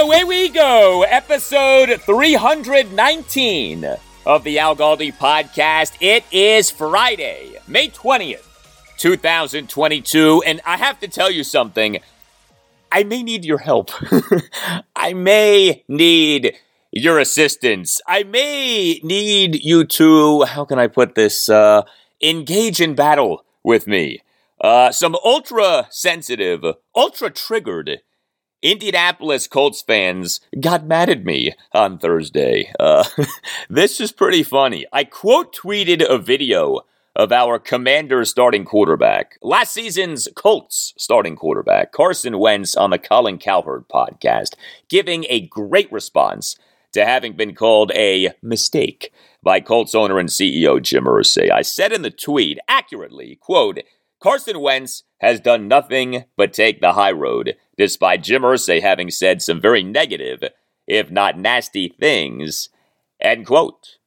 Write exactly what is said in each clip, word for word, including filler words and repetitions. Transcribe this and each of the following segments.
Away we go, episode three nineteen of the Al Galdi podcast. It is Friday, May twentieth, twenty twenty-two, and I have to tell you something. I may need your help. I may need your assistance. I may need you to, how can I put this, uh, engage in battle with me. Uh, some ultra-sensitive, ultra-triggered Indianapolis Colts fans got mad at me on Thursday. Uh, this is pretty funny. I quote tweeted a video of our Commanders starting quarterback, last season's Colts starting quarterback, Carson Wentz, on the Colin Cowherd podcast, giving a great response to having been called a mistake by Colts owner and C E O Jim Irsay. I said in the tweet, accurately, quote, Carson Wentz has done nothing but take the high road, despite Jim Irsay having said some very negative, if not nasty, things, end quote.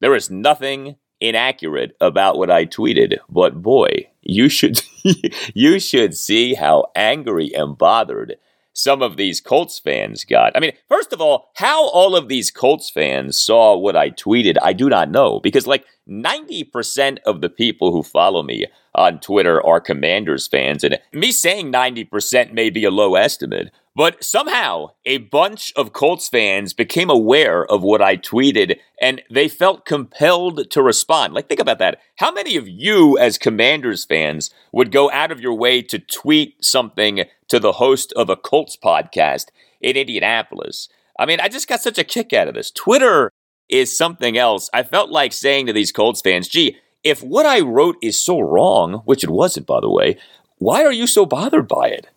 There is nothing inaccurate about what I tweeted, but boy, you should you should see how angry and bothered some of these Colts fans got. I mean, first of all, how all of these Colts fans saw what I tweeted, I do not know, because like ninety percent of the people who follow me on Twitter are Commanders fans, and me saying ninety percent may be a low estimate, but somehow a bunch of Colts fans became aware of what I tweeted, and they felt compelled to respond. Like, think about that. How many of you as Commanders fans would go out of your way to tweet something to the host of a Colts podcast in Indianapolis? I mean, I just got such a kick out of this. Twitter is something else. I felt like saying to these Colts fans, gee, if what I wrote is so wrong, which it wasn't, by the way, why are you so bothered by it?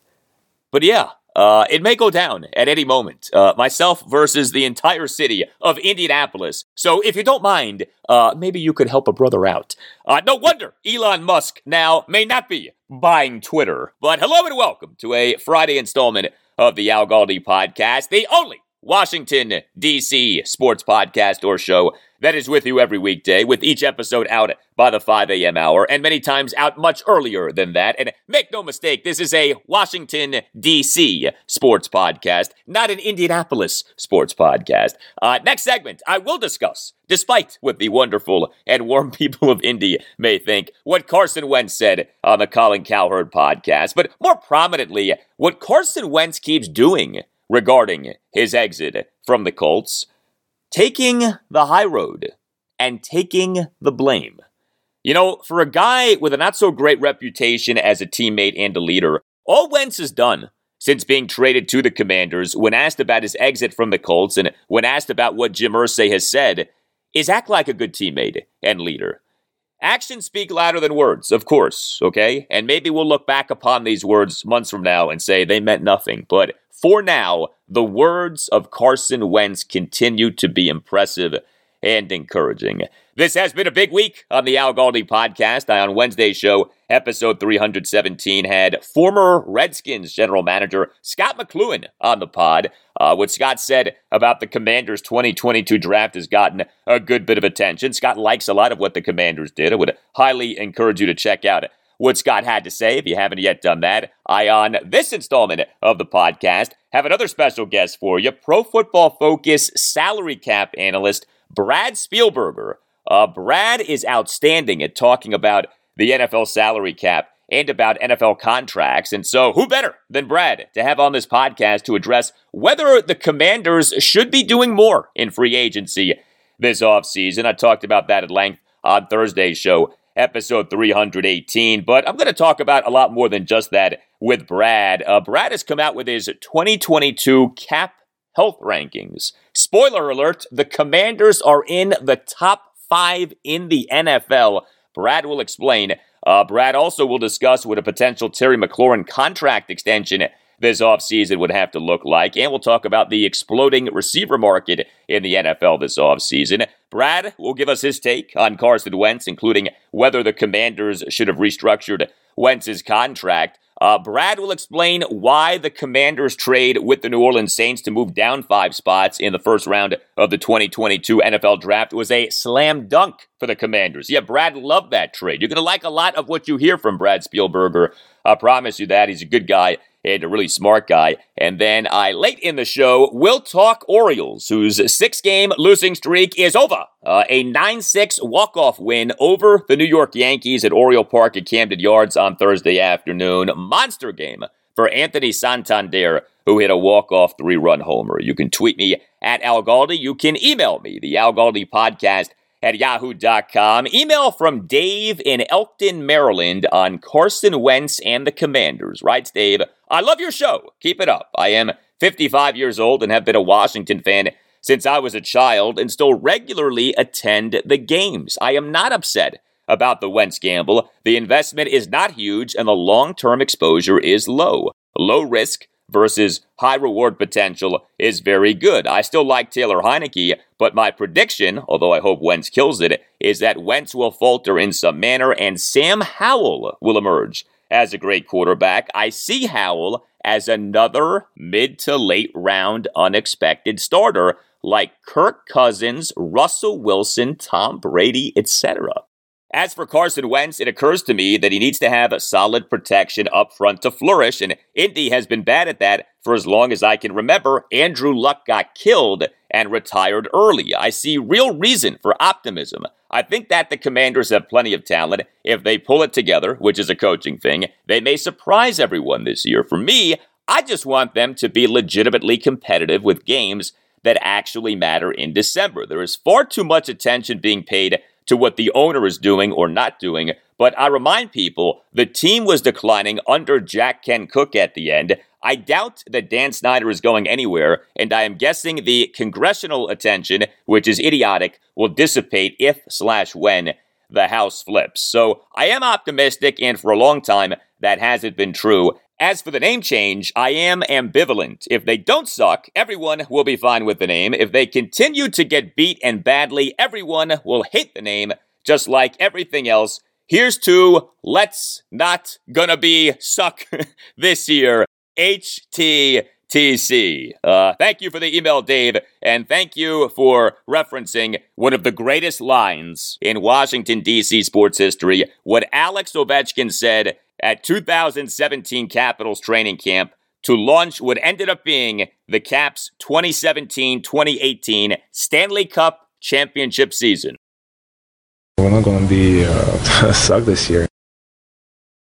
But yeah, uh, it may go down at any moment. Uh, myself versus the entire city of Indianapolis. So if you don't mind, uh, maybe you could help a brother out. Uh, no wonder Elon Musk now may not be buying Twitter. But hello and welcome to a Friday installment of the Al Galdi podcast, the only Washington, D C sports podcast or show that is with you every weekday, with each episode out by the five a.m. hour, and many times out much earlier than that. And make no mistake, this is a Washington, D C sports podcast, not an Indianapolis sports podcast. Uh, next segment, I will discuss, despite what the wonderful and warm people of Indy may think, what Carson Wentz said on the Colin Cowherd podcast, but more prominently, what Carson Wentz keeps doing regarding his exit from the Colts, taking the high road and taking the blame. You know, for a guy with a not-so-great reputation as a teammate and a leader, all Wentz has done since being traded to the Commanders, when asked about his exit from the Colts and when asked about what Jim Irsay has said, is act like a good teammate and leader. Actions speak louder than words, of course, okay? And maybe we'll look back upon these words months from now and say they meant nothing, but for now, the words of Carson Wentz continue to be impressive and encouraging. This has been a big week on the Al Galdi podcast. I, on Wednesday's show, episode three hundred seventeen, had former Redskins general manager Scott McLuhan on the pod. Uh, what Scott said about the Commanders' twenty twenty-two draft has gotten a good bit of attention. Scott likes a lot of what the Commanders did. I would highly encourage you to check out what Scott had to say if you haven't yet done that. I, on this installment of the podcast, have another special guest for you, Pro Football Focus salary cap analyst Brad Spielberger. Uh, Brad is outstanding at talking about the N F L salary cap and about N F L contracts, and so who better than Brad to have on this podcast to address whether the Commanders should be doing more in free agency this offseason. I talked about that at length on Thursday's show, episode three hundred eighteen, but I'm going to talk about a lot more than just that with Brad. Uh, Brad has come out with his twenty twenty-two cap health rankings. Spoiler alert, the Commanders are in the top five in the N F L. Brad will explain. Uh, Brad also will discuss what a potential Terry McLaurin contract extension this offseason would have to look like, and we'll talk about the exploding receiver market in the N F L this offseason. Brad will give us his take on Carson Wentz, including whether the Commanders should have restructured Wentz's contract. Uh, Brad will explain why the Commanders trade with the New Orleans Saints to move down five spots in the first round of the twenty twenty-two N F L Draft was a slam dunk for the Commanders. Yeah, Brad loved that trade. You're going to like a lot of what you hear from Brad Spielberger. I promise you that. He's a good guy and a really smart guy. And then I, late in the show, will talk Orioles, whose six-game losing streak is over. Uh, a nine six walk-off win over the New York Yankees at Oriole Park at Camden Yards on Thursday afternoon. Monster game for Anthony Santander, who hit a walk-off three-run homer. You can tweet me at Al Galdi. You can email me, the Al Galdi podcast at yahoo dot com. Email from Dave in Elkton, Maryland on Carson Wentz and the Commanders. Writes Dave, I love your show. Keep it up. I am fifty-five years old and have been a Washington fan since I was a child and still regularly attend the games. I am not upset about the Wentz gamble. The investment is not huge and the long-term exposure is low. Low risk versus high reward potential is very good. I still like Taylor Heineke, but my prediction, although I hope Wentz kills it, is that Wentz will falter in some manner and Sam Howell will emerge as a great quarterback. I see Howell as another mid to late round unexpected starter like Kirk Cousins, Russell Wilson, Tom Brady, et cetera. As for Carson Wentz, it occurs to me that he needs to have a solid protection up front to flourish, and Indy has been bad at that for as long as I can remember. Andrew Luck got killed and retired early. I see real reason for optimism. I think that the Commanders have plenty of talent. If they pull it together, which is a coaching thing, they may surprise everyone this year. For me, I just want them to be legitimately competitive with games that actually matter in December. There is far too much attention being paid to what the owner is doing or not doing. But I remind people, the team was declining under Jack Kent Cooke at the end. I doubt that Dan Snyder is going anywhere, and I am guessing the congressional attention, which is idiotic, will dissipate if slash when the House flips. So I am optimistic, and for a long time, that hasn't been true. As for the name change, I am ambivalent. If they don't suck, everyone will be fine with the name. If they continue to get beat and badly, everyone will hate the name, just like everything else. Here's to Let's Not Gonna Be Suck This Year, H T T C. Uh, thank you for the email, Dave, and thank you for referencing one of the greatest lines in Washington, D C sports history, what Alex Ovechkin said at two thousand seventeen Capitals training camp to launch what ended up being the Caps' twenty seventeen twenty eighteen Stanley Cup championship season. We're not going to be uh, suck this year.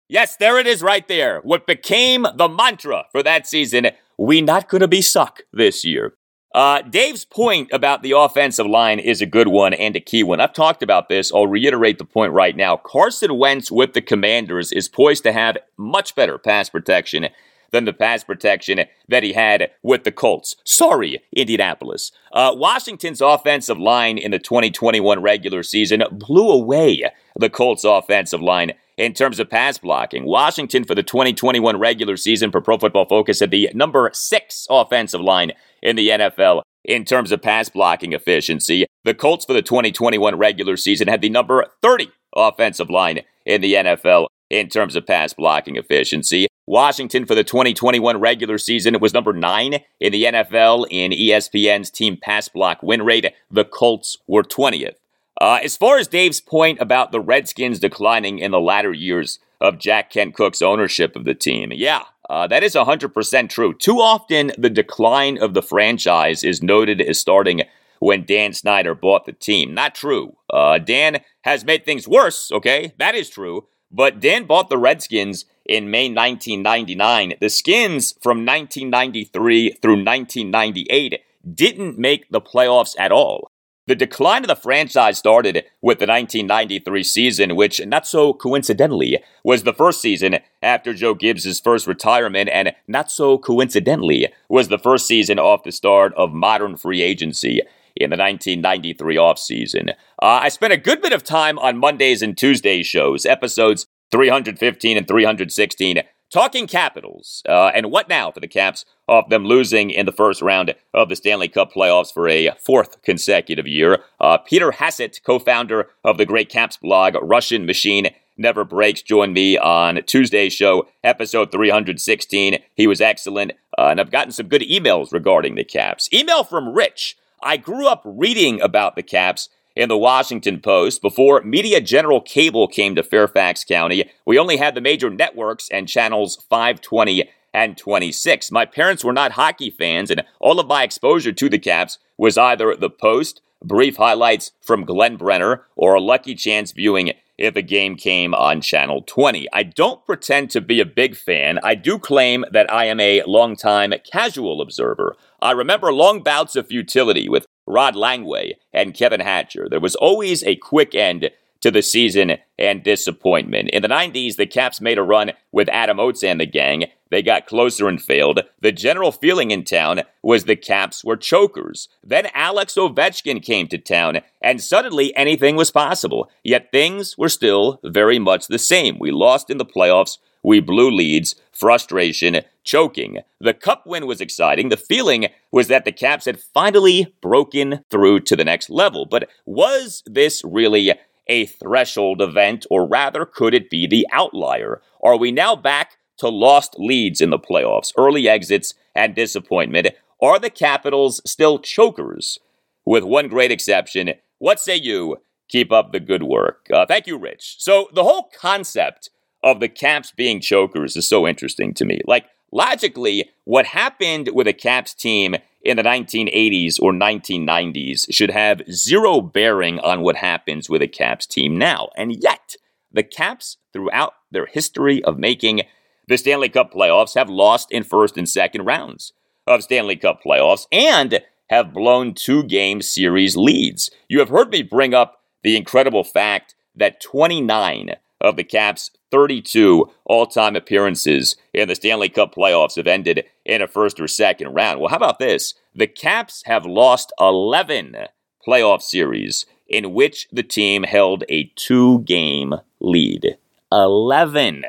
Yes, there it is right there. What became the mantra for that season, we not going to be suck this year. Uh, Dave's point about the offensive line is a good one and a key one. I've talked about this. I'll reiterate the point right now. Carson Wentz with the Commanders is poised to have much better pass protection than the pass protection that he had with the Colts. Sorry, Indianapolis. Uh, Washington's offensive line in the twenty twenty-one regular season blew away the Colts' offensive line in terms of pass blocking. Washington for the twenty twenty-one regular season for Pro Football Focus had the number six offensive line in the N F L in terms of pass blocking efficiency. The Colts for the twenty twenty-one regular season had the number thirty offensive line in the N F L in terms of pass blocking efficiency. Washington for the twenty twenty-one regular season, it was number nine in the N F L in E S P N's team pass block win rate. The Colts were twentieth. Uh, as far as Dave's point about the Redskins declining in the latter years of Jack Kent Cooke's ownership of the team, yeah, uh, that is one hundred percent true. Too often, the decline of the franchise is noted as starting when Dan Snyder bought the team. Not true. Uh, Dan has made things worse, okay? That is true. But Dan bought the Redskins in May nineteen ninety-nine. The Skins from nineteen ninety-three through nineteen ninety-eight didn't make the playoffs at all. The decline of the franchise started with the nineteen ninety-three season, which, not so coincidentally, was the first season after Joe Gibbs' first retirement, and not so coincidentally, was the first season off the start of modern free agency in the nineteen ninety-three offseason. Uh, I spent a good bit of time on Mondays and Tuesdays shows, episodes three hundred fifteen and three hundred sixteen, talking Capitals, uh, and what now for the Caps off them losing in the first round of the Stanley Cup playoffs for a fourth consecutive year. Uh, Peter Hassett, co-founder of the great Caps blog, Russian Machine Never Breaks, joined me on Tuesday's show, episode three hundred sixteen. He was excellent, uh, and I've gotten some good emails regarding the Caps. Email from Rich. I grew up reading about the Caps in the Washington Post before Media General Cable came to Fairfax County. We only had the major networks and channels five twenty and twenty-six. My parents were not hockey fans, and all of my exposure to the Caps was either the Post, brief highlights from Glenn Brenner, or a lucky chance viewing if a game came on Channel twenty. I don't pretend to be a big fan. I do claim that I am a longtime casual observer. I remember long bouts of futility with Rod Langway and Kevin Hatcher. There was always a quick end to the season and disappointment. In the nineties, the Caps made a run with Adam Oates and the gang. They got closer and failed. The general feeling in town was the Caps were chokers. Then Alex Ovechkin came to town, and suddenly anything was possible. Yet things were still very much the same. We lost in the playoffs. We blew leads, frustration, choking. The cup win was exciting. The feeling was that the Caps had finally broken through to the next level. But was this really a threshold event, or rather, could it be the outlier? Are we now back to lost leads in the playoffs, early exits, and disappointment? Are the Capitals still chokers? With one great exception, what say you? Keep up the good work. Uh, thank you, Rich. So the whole concept of the Caps being chokers is so interesting to me. Like, logically, what happened with a Caps team in the nineteen eighties or nineteen nineties should have zero bearing on what happens with a Caps team now. And yet, the Caps, throughout their history of making the Stanley Cup playoffs, have lost in first and second rounds of Stanley Cup playoffs and have blown two-game series leads. You have heard me bring up the incredible fact that twenty-nine of the Caps' thirty-two all-time appearances in the Stanley Cup playoffs have ended in a first or second round. Well, how about this? The Caps have lost eleven playoff series in which the team held a two-game lead. eleven.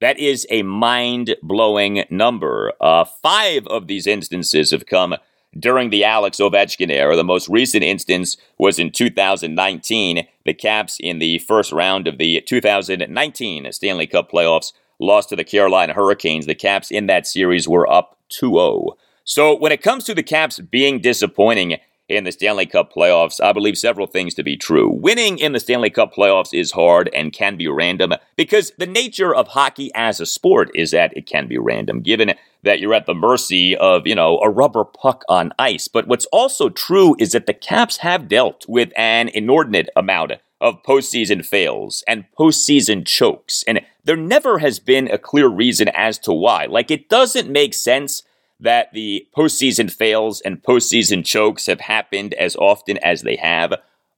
That is a mind-blowing number. Uh, five of these instances have come during the Alex Ovechkin era. The most recent instance was in two thousand nineteen. The Caps, in the first round of the two thousand nineteen Stanley Cup playoffs, lost to the Carolina Hurricanes. The Caps in that series were up two oh. So when it comes to the Caps being disappointing in the Stanley Cup playoffs, I believe several things to be true. Winning in the Stanley Cup playoffs is hard and can be random because the nature of hockey as a sport is that it can be random, given that you're at the mercy of, you know, a rubber puck on ice. But what's also true is that the Caps have dealt with an inordinate amount of postseason fails and postseason chokes, and there never has been a clear reason as to why. Like, it doesn't make sense that the postseason fails and postseason chokes have happened as often as they have,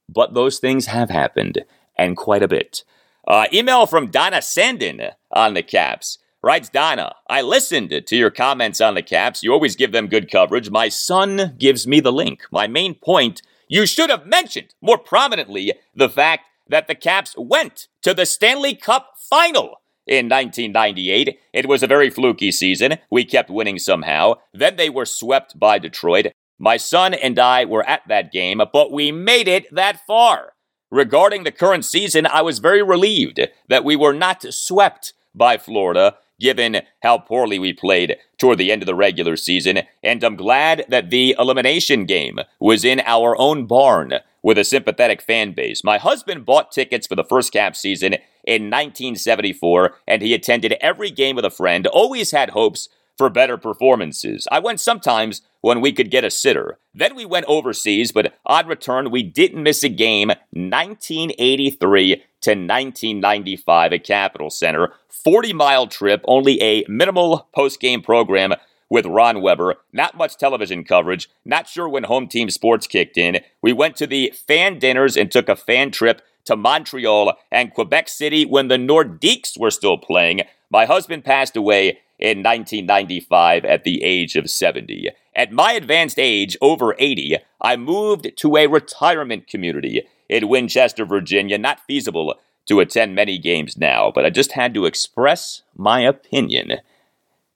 but those things have happened, and quite a bit. Uh, email from Donna Sandin on the Caps. Writes Donna, I listened to your comments on the Caps. You always give them good coverage. My son gives me the link. My main point, you should have mentioned more prominently the fact that the Caps went to the Stanley Cup final in nineteen ninety-eight. It was a very fluky season. We kept winning somehow. Then they were swept by Detroit. My son and I were at that game, but we made it that far. Regarding the current season, I was very relieved that we were not swept by Florida, given how poorly we played toward the end of the regular season, and I'm glad that the elimination game was in our own barn with a sympathetic fan base. My husband bought tickets for the first Cap season in nineteen seventy-four, and he attended every game with a friend, always had hopes for better performances. I went sometimes when we could get a sitter. Then we went overseas, but on return, we didn't miss a game nineteen eighty-three to nineteen ninety-five at Capital Center. forty-mile trip, only a minimal post-game program with Ron Weber. Not much television coverage. Not sure when home team sports kicked in. We went to the fan dinners and took a fan trip to Montreal and Quebec City when the Nordiques were still playing. My husband passed away in nineteen ninety-five at the age of seventy. At my advanced age, over eighty, I moved to a retirement community in Winchester, Virginia. Not feasible to attend many games now, but I just had to express my opinion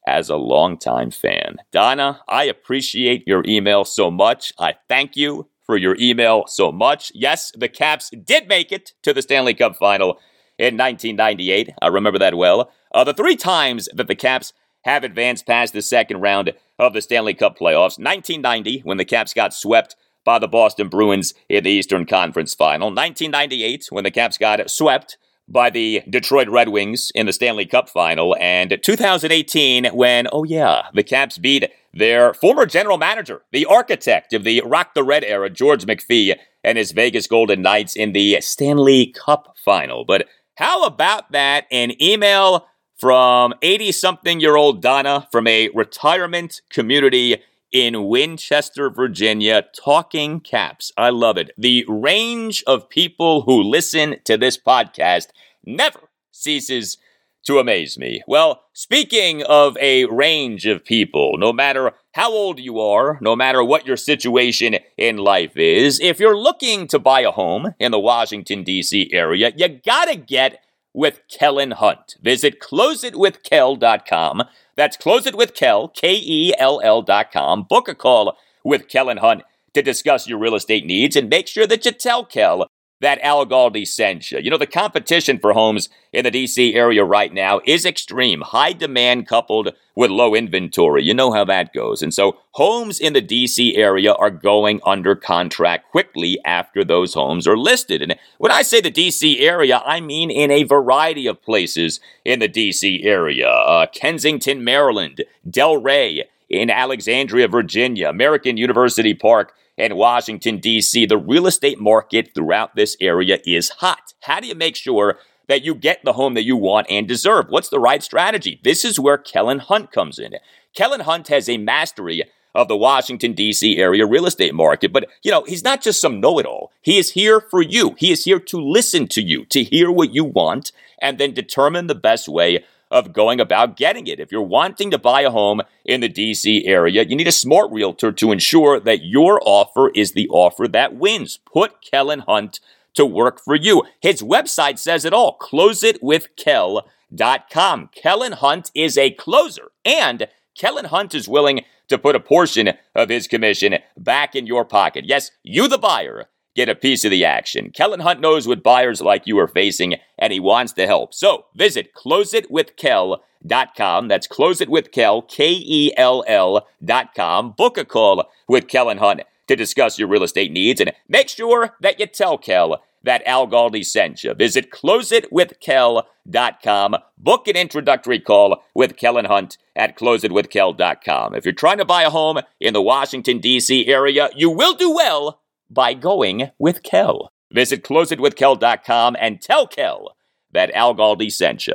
as a longtime fan. Donna, I appreciate your email so much. I thank you for your email so much. Yes, the Caps did make it to the Stanley Cup Final in nineteen ninety-eight. I remember that well. Uh, the three times that the Caps have advanced past the second round of the Stanley Cup playoffs. nineteen ninety, when the Caps got swept by the Boston Bruins in the Eastern Conference Final. nineteen ninety-eight, when the Caps got swept by the Detroit Red Wings in the Stanley Cup Final. And two thousand eighteen, when, oh yeah, the Caps beat their former general manager, the architect of the Rock the Red era, George McPhee, and his Vegas Golden Knights in the Stanley Cup Final. But how about that? An email from eighty-something-year-old Donna from a retirement community in Winchester, Virginia, talking Caps. I love it. The range of people who listen to this podcast never ceases to amaze me. Well, speaking of a range of people, no matter how old you are, no matter what your situation in life is, if you're looking to buy a home in the Washington, D C area, you gotta get with Kellen Hunt. Visit close it with kel dot com. That's close it with kel, K E L L dot com. Book a call with Kellen Hunt to discuss your real estate needs and make sure that you tell Kel that Al Galdi sent you. You know, the competition for homes in the D C area right now is extreme. High demand coupled with low inventory. You know how that goes. And so homes in the D C area are going under contract quickly after those homes are listed. And when I say the D C area, I mean in a variety of places in the D C area. Uh, Kensington, Maryland, Delray in Alexandria, Virginia, American University Park, in Washington, D C, the real estate market throughout this area is hot. How do you make sure that you get the home that you want and deserve? What's the right strategy? This is where Kellen Hunt comes in. Kellen Hunt has a mastery of the Washington, D C area real estate market, but, you know, he's not just some know-it-all. He is here for you. He is here to listen to you, to hear what you want, and then determine the best way of going about getting it. If you're wanting to buy a home in the D C area, you need a smart realtor to ensure that your offer is the offer that wins. Put Kellen Hunt to work for you. His website says it all. close it with kel dot com. Kellen Hunt is a closer, and Kellen Hunt is willing to put a portion of his commission back in your pocket. Yes, you the buyer get a piece of the action. Kellen Hunt knows what buyers like you are facing, and he wants to help. So visit close it with kel dot com. That's close it with kel, K E L L dot com. Book a call with Kellen Hunt to discuss your real estate needs, and make sure that you tell Kel that Al Galdi sent you. Visit close it with kel dot com. Book an introductory call with Kellen Hunt at close it with kel dot com. If you're trying to buy a home in the Washington, D C area, you will do well by going with Kel. Visit close it with kel dot com and tell Kel that Al Galdi sent you.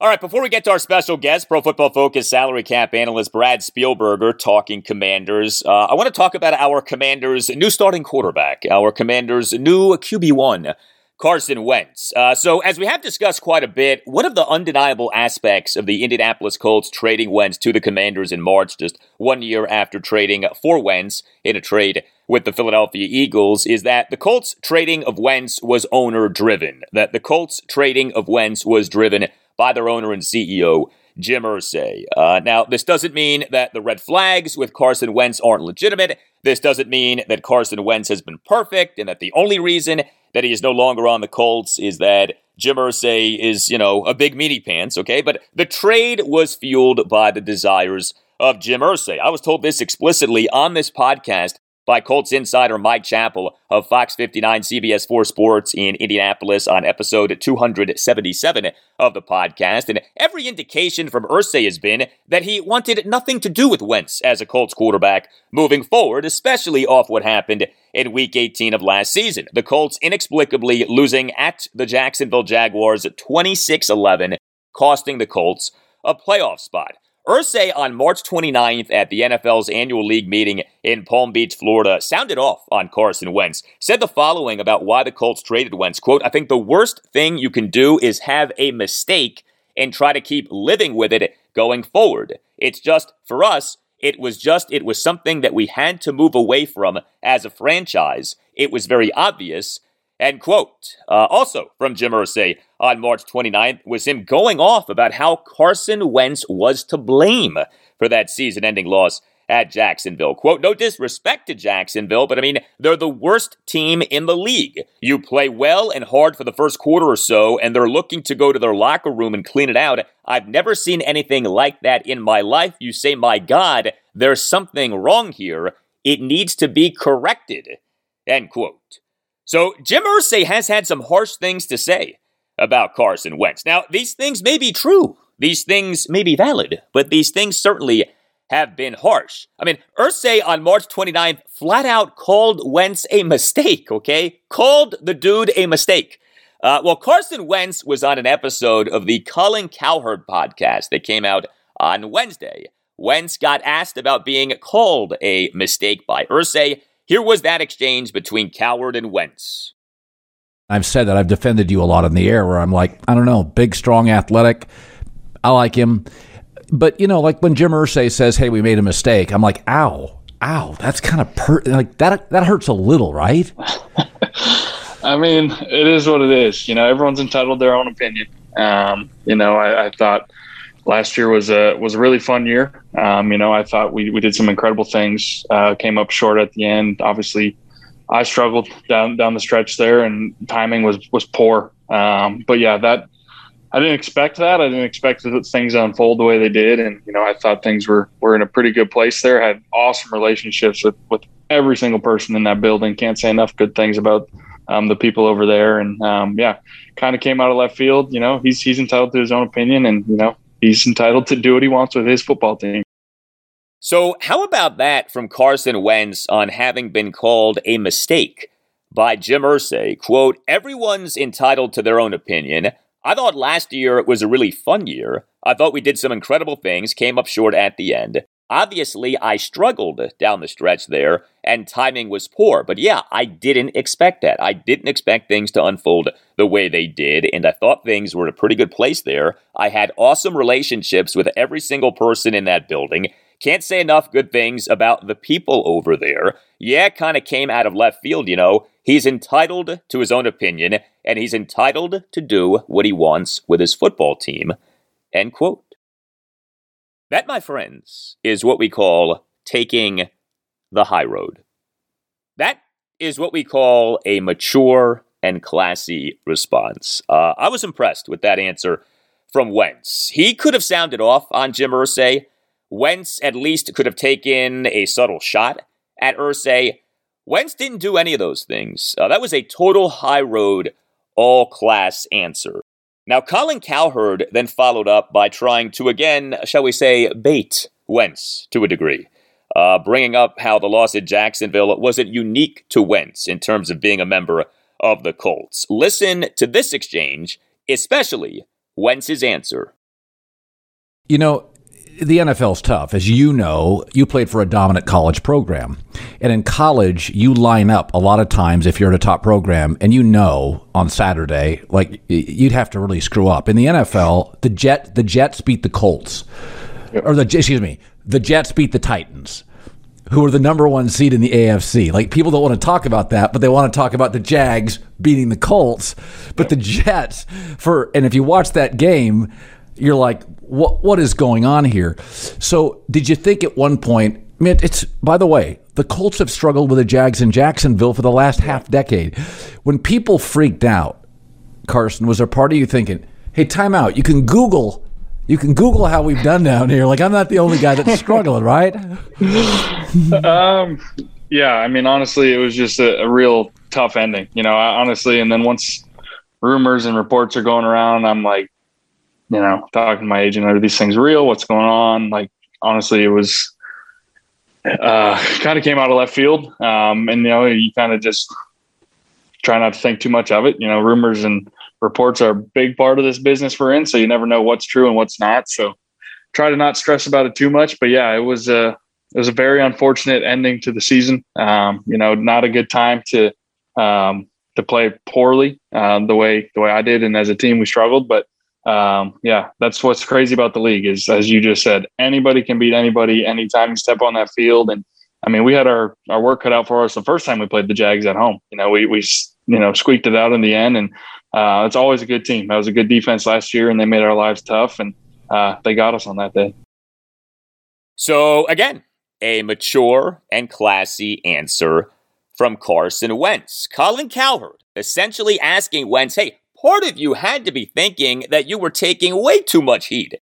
All right, before we get to our special guest, Pro Football Focus salary cap analyst Brad Spielberger talking Commanders, uh, I want to talk about our Commanders' new starting quarterback, our Commanders' new Q B one, Carson Wentz. Uh, so as we have discussed quite a bit, one of the undeniable aspects of the Indianapolis Colts trading Wentz to the Commanders in March, just one year after trading for Wentz in a trade with the Philadelphia Eagles, is that the Colts trading of Wentz was owner driven, that the Colts trading of Wentz was driven by their owner and C E O, Jim Irsay. Uh, now, this doesn't mean that the red flags with Carson Wentz aren't legitimate. This doesn't mean that Carson Wentz has been perfect and that the only reason that he is no longer on the Colts is that Jim Irsay is, you know, a big meaty pants, okay? But the trade was fueled by the desires of Jim Irsay. I was told this explicitly on this podcast by Colts insider Mike Chappell of Fox fifty-nine, C B S four Sports in Indianapolis on episode two seventy-seven of the podcast. And every indication from Irsay has been that he wanted nothing to do with Wentz as a Colts quarterback moving forward, especially off what happened in Week eighteen of last season. The Colts inexplicably losing at the Jacksonville Jaguars at twenty-six eleven, costing the Colts a playoff spot. Irsay on March twenty-ninth at the N F L's annual league meeting in Palm Beach, Florida, sounded off on Carson Wentz, said the following about why the Colts traded Wentz, quote, "I think the worst thing you can do is have a mistake and try to keep living with it going forward. It's just, for us, it was just, it was something that we had to move away from as a franchise. It was very obvious," end quote. Uh, also from Jim Irsay on March twenty-ninth was him going off about how Carson Wentz was to blame for that season-ending loss at Jacksonville. Quote, "No disrespect to Jacksonville, but I mean, they're the worst team in the league. You play well and hard for the first quarter or so, and they're looking to go to their locker room and clean it out. I've never seen anything like that in my life. You say, my God, there's something wrong here. It needs to be corrected," end quote. So Jim Irsay has had some harsh things to say about Carson Wentz. Now, these things may be true. These things may be valid, but these things certainly have been harsh. I mean, Irsay on March twenty-ninth flat out called Wentz a mistake, okay? Called the dude a mistake. Uh, well, Carson Wentz was on an episode of the Colin Cowherd podcast that came out on Wednesday. Wentz got asked about being called a mistake by Irsay. Here was that exchange between Cowherd and Wentz. I've said that I've defended you a lot in the air where I'm like, I don't know, big, strong, athletic. I like him. But, you know, like when Jim Irsay says, hey, we made a mistake, I'm like, ow, ow, that's kind of per- like that. That hurts a little, right? I mean, it is what it is. You know, everyone's entitled to their own opinion. Um, you know, I, I thought last year was a was a really fun year. Um, you know, I thought we, we did some incredible things, uh, came up short at the end. Obviously, I struggled down down the stretch there, and timing was was poor. Um, but, yeah, that I didn't expect that. I didn't expect that things to unfold the way they did. And, you know, I thought things were, were in a pretty good place there. I had awesome relationships with, with every single person in that building. Can't say enough good things about um, the people over there. And, um, yeah, kind of came out of left field. You know, he's he's entitled to his own opinion, and, you know, he's entitled to do what he wants with his football team. So how about that from Carson Wentz on having been called a mistake by Jim Irsay? Quote, "Everyone's entitled to their own opinion. I thought last year was a really fun year. I thought we did some incredible things, came up short at the end. Obviously, I struggled down the stretch there, and timing was poor. But yeah, I didn't expect that. I didn't expect things to unfold the way they did, and I thought things were in a pretty good place there. I had awesome relationships with every single person in that building. Can't say enough good things about the people over there. Yeah, kind of came out of left field, you know. He's entitled to his own opinion, and he's entitled to do what he wants with his football team," end quote. That, my friends, is what we call taking the high road. That is what we call a mature and classy response. Uh, I was impressed with that answer from Wentz. He could have sounded off on Jim Irsay. Wentz at least could have taken a subtle shot at Irsay. Wentz didn't do any of those things. Uh, that was a total high road, all-class answer. Now, Colin Cowherd then followed up by trying to, again, shall we say, bait Wentz to a degree, uh, bringing up how the loss at Jacksonville wasn't unique to Wentz in terms of being a member of the Colts. Listen to this exchange, especially Wentz's answer. You know, the N F L's tough. As you know, you played for a dominant college program. And in college, you line up a lot of times if you're at a top program, and you know on Saturday, like, you'd have to really screw up. In the N F L, the Jet the Jets beat the Colts. Or the excuse me, the Jets beat the Titans, who are the number one seed in the A F C. Like, people don't want to talk about that, but they want to talk about the Jags beating the Colts. But the Jets, for and if you watch that game, you're like, what what is going on here? So did you think at one point, I mean, it's, by the way, the Colts have struggled with the Jags in Jacksonville for the last half decade. When people freaked out, Carson, was there part of you thinking, hey, time out, you can Google You can Google how we've done down here. Like, I'm not the only guy that's struggling, right? um, yeah, I mean, honestly, it was just a, a real tough ending, you know, I, honestly. And then once rumors and reports are going around, I'm like, you know, talking to my agent, are these things real? What's going on? Like, honestly, it was uh, kind of came out of left field. Um, and, you know, you kind of just try not to think too much of it. You know, rumors and reports are a big part of this business we're in, so you never know what's true and what's not. So try to not stress about it too much. But yeah, it was a it was a very unfortunate ending to the season. Um, you know, not a good time to um, to play poorly um, the way the way I did, and as a team we struggled. But um, yeah, that's what's crazy about the league is, as you just said, anybody can beat anybody anytime you step on that field. And I mean, we had our our work cut out for us the first time we played the Jags at home. You know, we we you know squeaked it out in the end. And Uh, it's always a good team. That was a good defense last year, and they made our lives tough, and uh, they got us on that day. So, again, a mature and classy answer from Carson Wentz. Colin Cowherd essentially asking Wentz, hey, part of you had to be thinking that you were taking way too much heat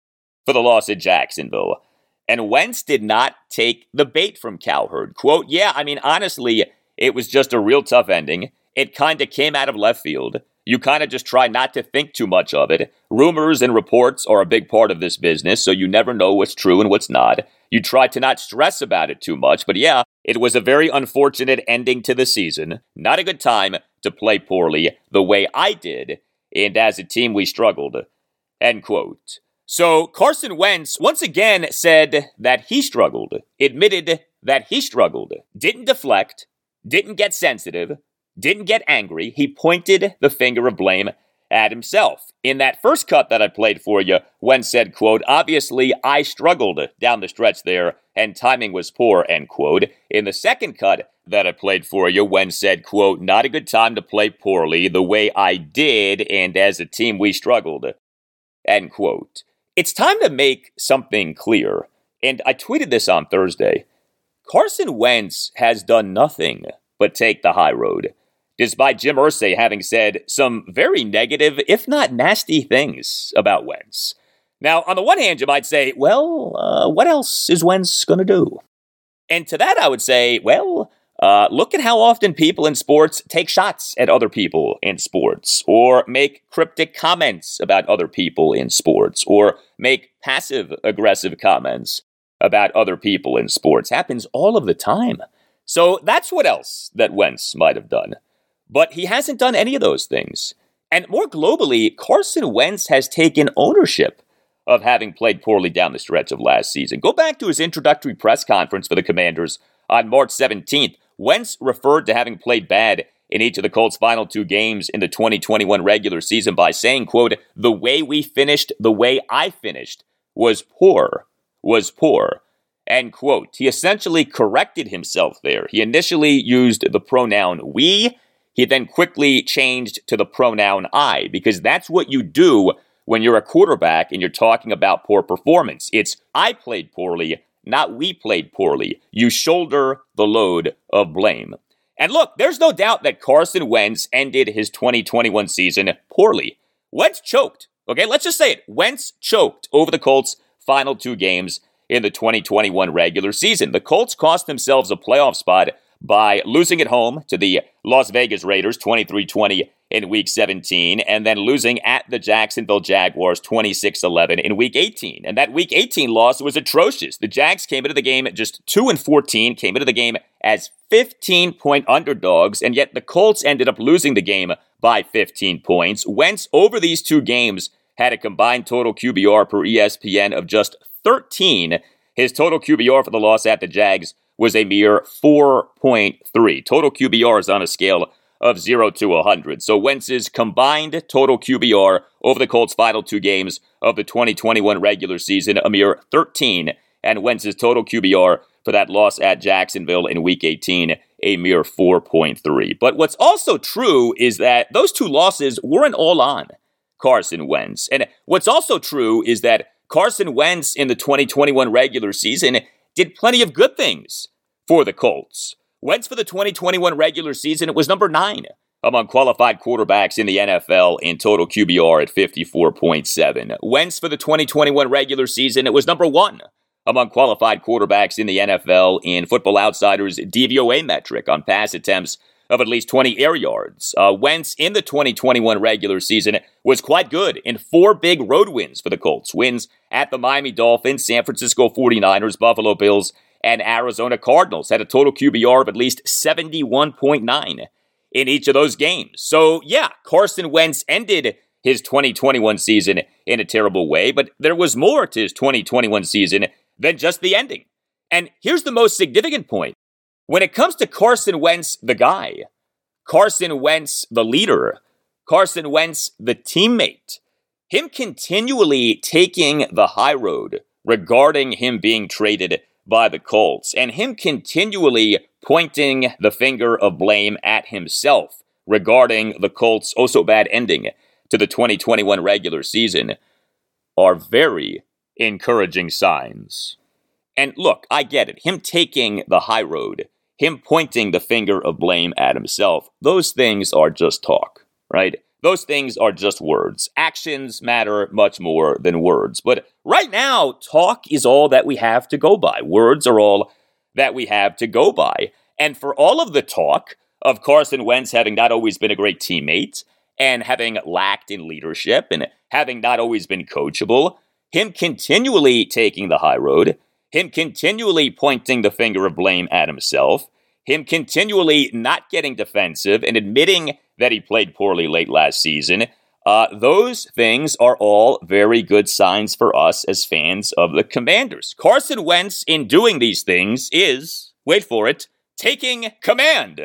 for the loss at Jacksonville. And Wentz did not take the bait from Cowherd. Quote, yeah, I mean, honestly, it was just a real tough ending. It kind of came out of left field. You kind of just try not to think too much of it. Rumors and reports are a big part of this business, so you never know what's true and what's not. You try to not stress about it too much, but yeah, it was a very unfortunate ending to the season. Not a good time to play poorly the way I did, and as a team we struggled. End quote. So Carson Wentz once again said that he struggled, admitted that he struggled, didn't deflect, didn't get sensitive, didn't get angry. He pointed the finger of blame at himself. In that first cut that I played for you, Wentz said, quote, obviously I struggled down the stretch there and timing was poor, end quote. In the second cut that I played for you, Wentz said, quote, not a good time to play poorly the way I did, and as a team we struggled, end quote. It's time to make something clear. And I tweeted this on Thursday. Carson Wentz has done nothing but take the high road, despite Jim Irsay having said some very negative, if not nasty, things about Wentz. Now, on the one hand, you might say, well, uh, what else is Wentz going to do? And to that, I would say, well, uh, look at how often people in sports take shots at other people in sports, or make cryptic comments about other people in sports, or make passive-aggressive comments about other people in sports. Happens all of the time. So that's what else that Wentz might have done. But he hasn't done any of those things. And more globally, Carson Wentz has taken ownership of having played poorly down the stretch of last season. Go back to his introductory press conference for the Commanders on March seventeenth. Wentz referred to having played bad in each of the Colts' final two games in the twenty twenty-one regular season by saying, quote, the way we finished, the way I finished, was poor, was poor. End quote. He essentially corrected himself there. He initially used the pronoun we. He then quickly changed to the pronoun I, because that's what you do when you're a quarterback and you're talking about poor performance. It's I played poorly, not we played poorly. You shoulder the load of blame. And look, there's no doubt that Carson Wentz ended his twenty twenty-one season poorly. Wentz choked. Okay, let's just say it. Wentz choked over the Colts' final two games in the twenty twenty-one regular season. The Colts cost themselves a playoff spot by losing at home to the Las Vegas Raiders twenty-three twenty in Week seventeen, and then losing at the Jacksonville Jaguars twenty-six eleven in Week eighteen. And that Week eighteen loss was atrocious. The Jags came into the game just two and fourteen, came into the game as fifteen-point underdogs, and yet the Colts ended up losing the game by fifteen points. Wentz, over these two games, had a combined total Q B R per E S P N of just thirteen. His total Q B R for the loss at the Jags was a mere four point three. Total Q B R is on a scale of zero to one hundred. So Wentz's combined total Q B R over the Colts' final two games of the twenty twenty-one regular season, a mere thirteen. And Wentz's total Q B R for that loss at Jacksonville in Week eighteen, a mere four point three. But what's also true is that those two losses weren't all on Carson Wentz. And what's also true is that Carson Wentz in the twenty twenty-one regular season did plenty of good things for the Colts. Wentz for the twenty twenty-one regular season, it was number nine among qualified quarterbacks in the N F L in total Q B R at fifty-four point seven. Wentz for the twenty twenty-one regular season, it was number one among qualified quarterbacks in the N F L in Football Outsiders' D V O A metric on pass attempts of at least twenty air yards. Uh, Wentz in the twenty twenty-one regular season was quite good in four big road wins for the Colts. Wins at the Miami Dolphins, San Francisco 49ers, Buffalo Bills, and Arizona Cardinals. Had a total Q B R of at least seventy-one point nine in each of those games. So yeah, Carson Wentz ended his twenty twenty-one season in a terrible way, but there was more to his twenty twenty-one season than just the ending. And here's the most significant point. When it comes to Carson Wentz, the guy, Carson Wentz, the leader, Carson Wentz, the teammate, him continually taking the high road regarding him being traded by the Colts, and him continually pointing the finger of blame at himself regarding the Colts' oh-so-bad ending to the twenty twenty-one regular season are very encouraging signs. And look, I get it. Him taking the high road, him pointing the finger of blame at himself, those things are just talk, right? Those things are just words. Actions matter much more than words. But right now, talk is all that we have to go by. Words are all that we have to go by. And for all of the talk of Carson Wentz having not always been a great teammate and having lacked in leadership and having not always been coachable, him continually taking the high road, him continually pointing the finger of blame at himself, him continually not getting defensive and admitting that he played poorly late last season, uh, those things are all very good signs for us as fans of the Commanders. Carson Wentz, in doing these things, is, wait for it, taking command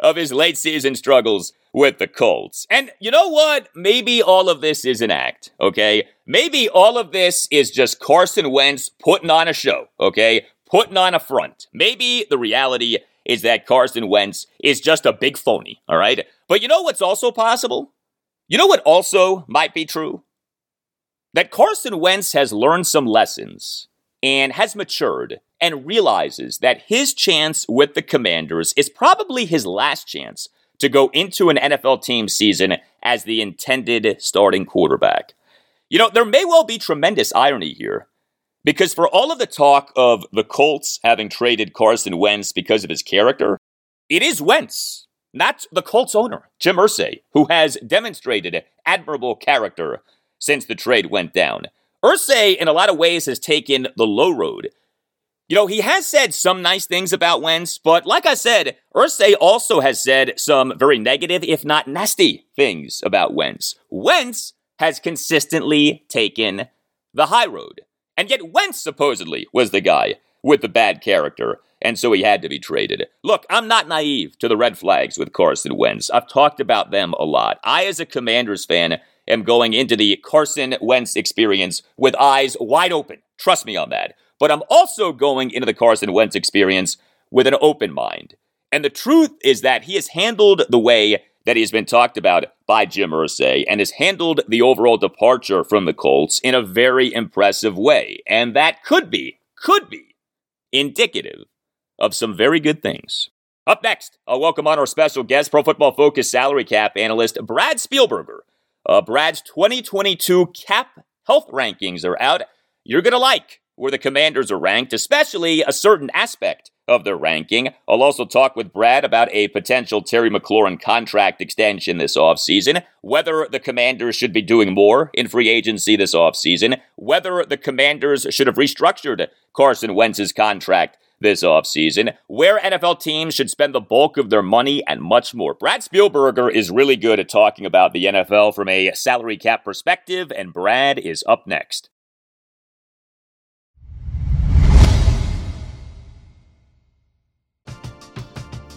of his late season struggles with the Colts. And you know what? Maybe all of this is an act, okay? Maybe all of this is just Carson Wentz putting on a show, okay? Putting on a front. Maybe the reality is that Carson Wentz is just a big phony, all right? But you know what's also possible? You know what also might be true? That Carson Wentz has learned some lessons and has matured and realizes that his chance with the Commanders is probably his last chance to go into an N F L team season as the intended starting quarterback. You know, there may well be tremendous irony here, because for all of the talk of the Colts having traded Carson Wentz because of his character, it is Wentz, not the Colts owner, Jim Irsay, who has demonstrated admirable character since the trade went down. Irsay, in a lot of ways, has taken the low road. You know, he has said some nice things about Wentz, but like I said, Irsay also has said some very negative, if not nasty, things about Wentz. Wentz has consistently taken the high road. And yet Wentz supposedly was the guy with the bad character, and so he had to be traded. Look, I'm not naive to the red flags with Carson Wentz. I've talked about them a lot. I, as a Commanders fan, am going into the Carson Wentz experience with eyes wide open. Trust me on that. But I'm also going into the Carson Wentz experience with an open mind. And the truth is that he has handled the way that he's been talked about by Jim Irsay and has handled the overall departure from the Colts in a very impressive way. And that could be, could be, indicative of some very good things. Up next, I'll welcome on our special guest, Pro Football Focus salary cap analyst Brad Spielberger. Uh, Brad's twenty twenty-two cap health rankings are out. You're going to like where the Commanders are ranked, especially a certain aspect of their ranking. I'll also talk with Brad about a potential Terry McLaurin contract extension this offseason, whether the Commanders should be doing more in free agency this offseason, whether the Commanders should have restructured Carson Wentz's contract this offseason, where N F L teams should spend the bulk of their money, and much more. Brad Spielberger is really good at talking about the N F L from a salary cap perspective, and Brad is up next.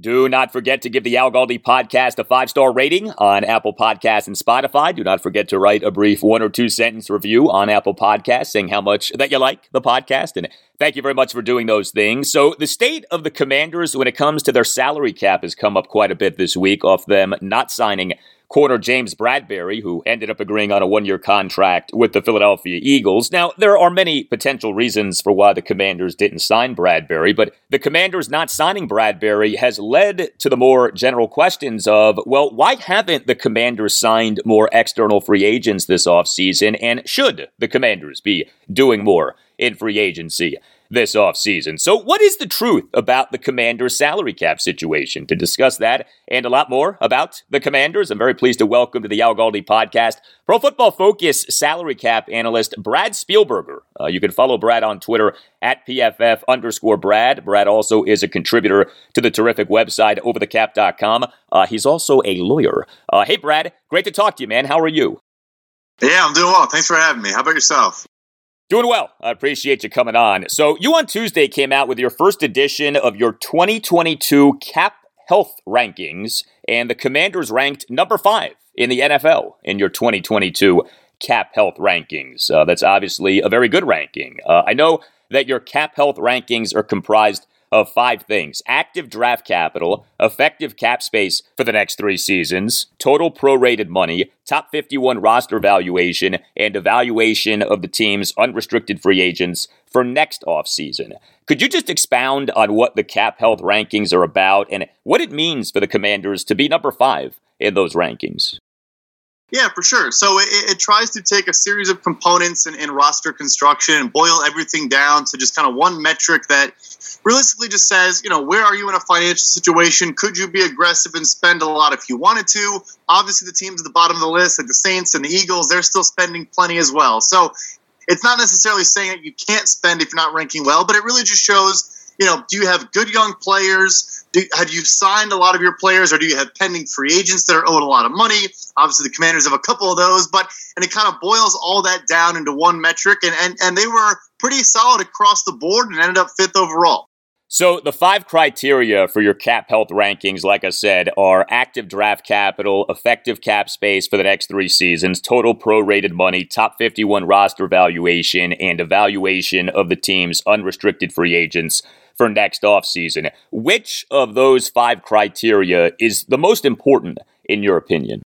Do not forget to give the Al Galdi podcast a five-star rating on Apple Podcasts and Spotify. Do not forget to write a brief one- or two-sentence review on Apple Podcasts saying how much that you like the podcast. And thank you very much for doing those things. So the state of the Commanders when it comes to their salary cap has come up quite a bit this week off them not signing corner James Bradberry, who ended up agreeing on a one-year contract with the Philadelphia Eagles. Now, there are many potential reasons for why the Commanders didn't sign Bradberry, but the Commanders not signing Bradberry has led to the more general questions of, well, why haven't the Commanders signed more external free agents this offseason, and should the Commanders be doing more in free agency this offseason? So what is the truth about the Commanders' salary cap situation? To discuss that and a lot more about the Commanders, I'm very pleased to welcome to the Al Galdi podcast Pro Football Focus salary cap analyst Brad Spielberger. Uh, you can follow Brad on Twitter at PFF underscore Brad. Brad also is a contributor to the terrific website over the cap dot com. Uh, he's also a lawyer. Uh, hey, Brad, great to talk to you, man. How are you? Yeah, I'm doing well. Thanks for having me. How about yourself? Doing well. I appreciate you coming on. So you on Tuesday came out with your first edition of your twenty twenty-two cap health rankings, and the Commanders ranked number five in the N F L in your twenty twenty-two cap health rankings. Uh, that's obviously a very good ranking. Uh, I know that your cap health rankings are comprised of five things: active draft capital, effective cap space for the next three seasons, total prorated money, top fifty-one roster valuation, and evaluation of the team's unrestricted free agents for next offseason. Could you just expound on what the cap health rankings are about and what it means for the Commanders to be number five in those rankings? Yeah, for sure. So it, it tries to take a series of components in, in roster construction and boil everything down to just kind of one metric that realistically just says, you know, where are you in a financial situation? Could you be aggressive and spend a lot if you wanted to? Obviously, the teams at the bottom of the list, like the Saints and the Eagles, they're still spending plenty as well. So it's not necessarily saying that you can't spend if you're not ranking well, but it really just shows, you know, do you have good young players? Do, have you signed a lot of your players, or do you have pending free agents that are owed a lot of money? Obviously, the Commanders have a couple of those, but and it kind of boils all that down into one metric, and, and, and they were pretty solid across the board and ended up fifth overall. So the five criteria for your cap health rankings, like I said, are active draft capital, effective cap space for the next three seasons, total prorated money, top fifty-one roster valuation, and evaluation of the team's unrestricted free agents for next offseason. Which of those five criteria is the most important in your opinion?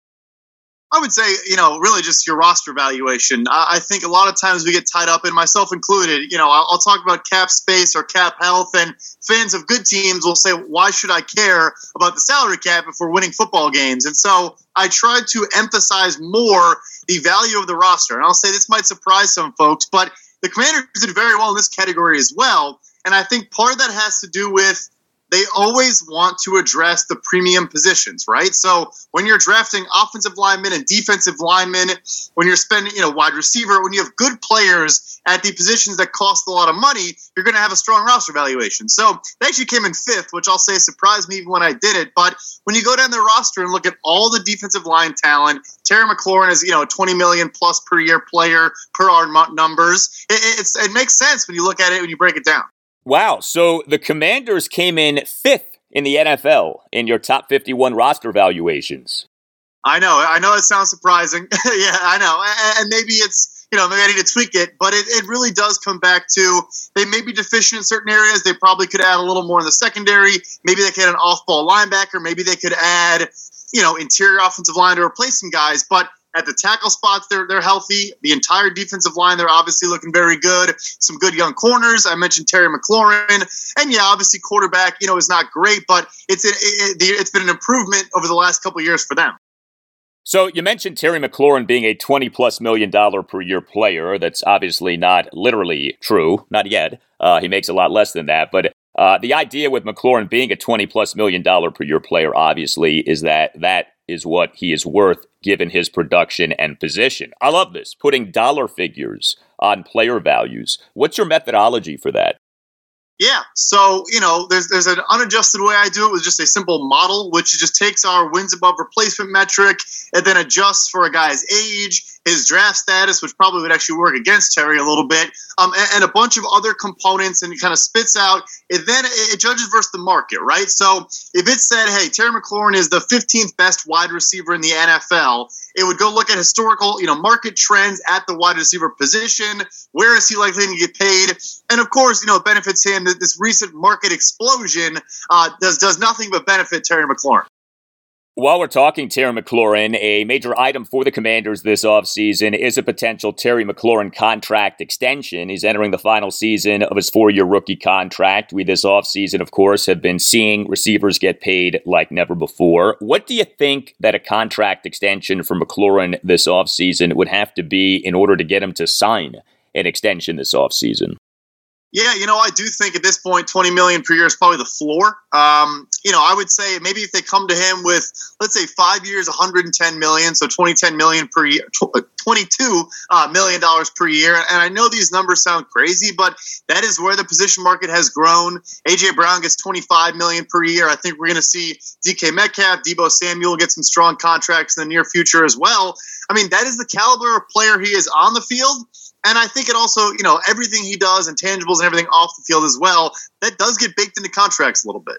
I would say, you know, really just your roster valuation. I, I think a lot of times we get tied up, and myself included, you know, I'll, I'll talk about cap space or cap health, and fans of good teams will say, why should I care about the salary cap if we're winning football games? And so I tried to emphasize more the value of the roster. And I'll say this might surprise some folks, but the Commanders did very well in this category as well. And I think part of that has to do with they always want to address the premium positions, right? So when you're drafting offensive linemen and defensive linemen, when you're spending, you know, wide receiver, when you have good players at the positions that cost a lot of money, you're going to have a strong roster valuation. So they actually came in fifth, which I'll say surprised me even when I did it. But when you go down the roster and look at all the defensive line talent, Terry McLaurin is, you know, a twenty million plus per year player per our numbers. It, it's, it makes sense when you look at it, when you break it down. Wow, so the Commanders came in fifth in the N F L in your top fifty-one roster valuations. I know, I know it sounds surprising. Yeah, I know, and maybe it's, you know, maybe I need to tweak it, but it, it really does come back to they may be deficient in certain areas. They probably could add a little more in the secondary. Maybe they could add an off-ball linebacker. Maybe they could add, you know, interior offensive line to replace some guys, but at the tackle spots, they're they're healthy. The entire defensive line, they're obviously looking very good. Some good young corners. I mentioned Terry McLaurin, and yeah, obviously quarterback, you know, is not great, but it's it, it, it's been an improvement over the last couple of years for them. So you mentioned Terry McLaurin being a twenty plus million dollar per year player. That's obviously not literally true, not yet. Uh, he makes a lot less than that, but. Uh, the idea with McLaurin being a twenty plus million dollar per year player, obviously, is that that is what he is worth given his production and position. I love this, putting dollar figures on player values. What's your methodology for that? Yeah, so, you know, there's there's an unadjusted way I do it with just a simple model, which just takes our wins above replacement metric and then adjusts for a guy's age, his draft status, which probably would actually work against Terry a little bit, um, and, and a bunch of other components, and it kind of spits out. And then it, it judges versus the market, right? So if it said, hey, Terry McLaurin is the fifteenth best wide receiver in the N F L, it would go look at historical, you know, market trends at the wide receiver position. Where is he likely to get paid? And of course, you know, it benefits him. This recent market explosion uh, does does nothing but benefit Terry McLaurin. While we're talking Terry McLaurin, a major item for the Commanders this offseason is a potential Terry McLaurin contract extension. He's entering the final season of his four-year rookie contract. We this offseason, of course, have been seeing receivers get paid like never before. What do you think that a contract extension for McLaurin this offseason would have to be in order to get him to sign an extension this offseason? Yeah, you know, I do think at this point, twenty million dollars per year is probably the floor. Um, you know, I would say maybe if they come to him with, let's say, five years, one hundred ten million dollars, so twenty, ten million dollars per year, twenty-two million dollars per year. And I know these numbers sound crazy, but that is where the position market has grown. A J. Brown gets twenty-five million dollars per year. I think we're going to see D K Metcalf, Debo Samuel get some strong contracts in the near future as well. I mean, that is the caliber of player he is on the field. And I think it also, you know, everything he does, intangibles and everything off the field as well, that does get baked into contracts a little bit.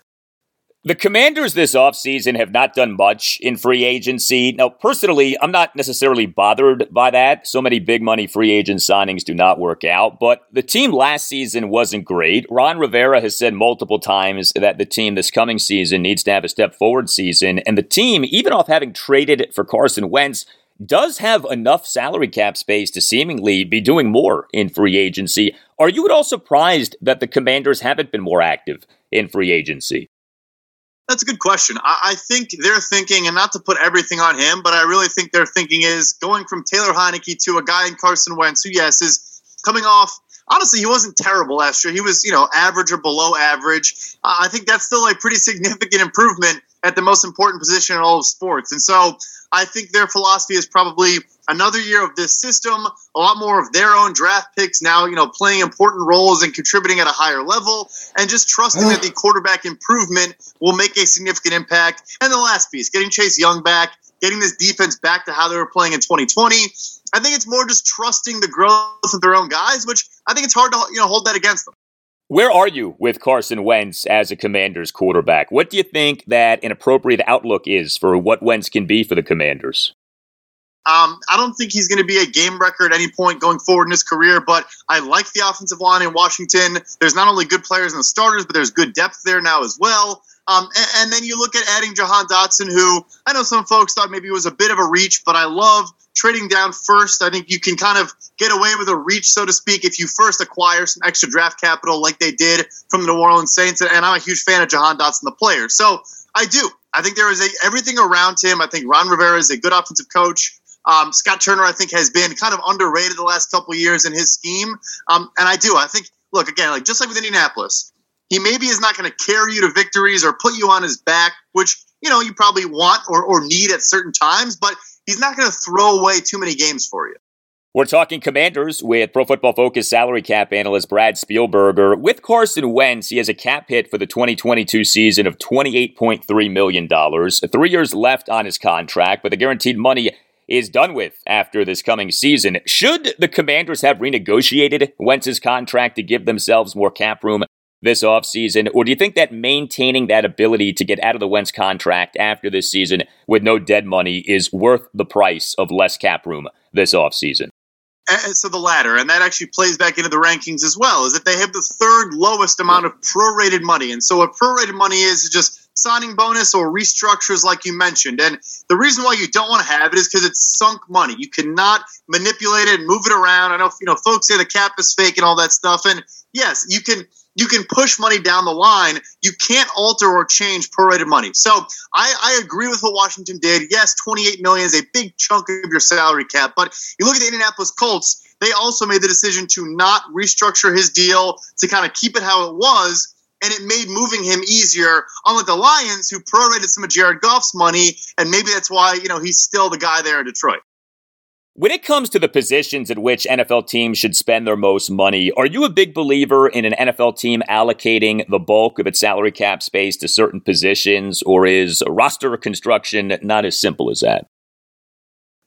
The Commanders this offseason have not done much in free agency. Now, personally, I'm not necessarily bothered by that. So many big money free agent signings do not work out. But the team last season wasn't great. Ron Rivera has said multiple times that the team this coming season needs to have a step forward season. And the team, even off having traded for Carson Wentz, does have enough salary cap space to seemingly be doing more in free agency. Are you at all surprised that the Commanders haven't been more active in free agency? That's a good question. I, I think they're thinking, and not to put everything on him, but I really think their thinking is going from Taylor Heineke to a guy in Carson Wentz, who, yes, is coming off. Honestly, he wasn't terrible last year. He was, you know, average or below average. Uh, I think that's still a pretty significant improvement at the most important position in all of sports. And so I think their philosophy is probably another year of this system, a lot more of their own draft picks now, you know, playing important roles and contributing at a higher level, and just trusting that the quarterback improvement will make a significant impact. And the last piece, getting Chase Young back, getting this defense back to how they were playing in twenty twenty. I think it's more just trusting the growth of their own guys, which I think it's hard to, you know, hold that against them. Where are you with Carson Wentz as a Commanders quarterback? What do you think that an appropriate outlook is for what Wentz can be for the Commanders? Um, I don't think he's going to be a game wrecker at any point going forward in his career, but I like the offensive line in Washington. There's not only good players and the starters, but there's good depth there now as well. Um, and, and then you look at adding Jahan Dotson, who I know some folks thought maybe was a bit of a reach, but I love trading down first. I think you can kind of get away with a reach, so to speak, if you first acquire some extra draft capital like they did from the New Orleans Saints. And I'm a huge fan of Jahan Dotson, the player. So I do. I think there is a, everything around him. I think Ron Rivera is a good offensive coach. Um, Scott Turner, I think, has been kind of underrated the last couple of years in his scheme. Um, and I do. I think, look, again, like just like with Indianapolis, he maybe is not going to carry you to victories or put you on his back, which, you know, you probably want or, or need at certain times, but he's not going to throw away too many games for you. We're talking Commanders with Pro Football Focus salary cap analyst Brad Spielberger. With Carson Wentz, he has a cap hit for the twenty twenty-two season of twenty-eight point three million dollars. Three years left on his contract, but the guaranteed money is done with after this coming season. Should the Commanders have renegotiated Wentz's contract to give themselves more cap room this offseason, or do you think that maintaining that ability to get out of the Wentz contract after this season with no dead money is worth the price of less cap room this offseason? And so the latter, and that actually plays back into the rankings as well, is that they have the third lowest amount of prorated money. And so what prorated money is, is just signing bonus or restructures like you mentioned. And the reason why you don't want to have it is because it's sunk money. You cannot manipulate it and move it around. I know, you know, folks say the cap is fake and all that stuff. And yes, you can you can push money down the line. You can't alter or change prorated money. So I, I agree with what Washington did. Yes, twenty-eight million dollars is a big chunk of your salary cap. But you look at the Indianapolis Colts, they also made the decision to not restructure his deal, to kind of keep it how it was. And it made moving him easier, unlike the Lions, who prorated some of Jared Goff's money, and maybe that's why, you know, he's still the guy there in Detroit. When it comes to the positions at which N F L teams should spend their most money, are you a big believer in an N F L team allocating the bulk of its salary cap space to certain positions, or is roster construction not as simple as that?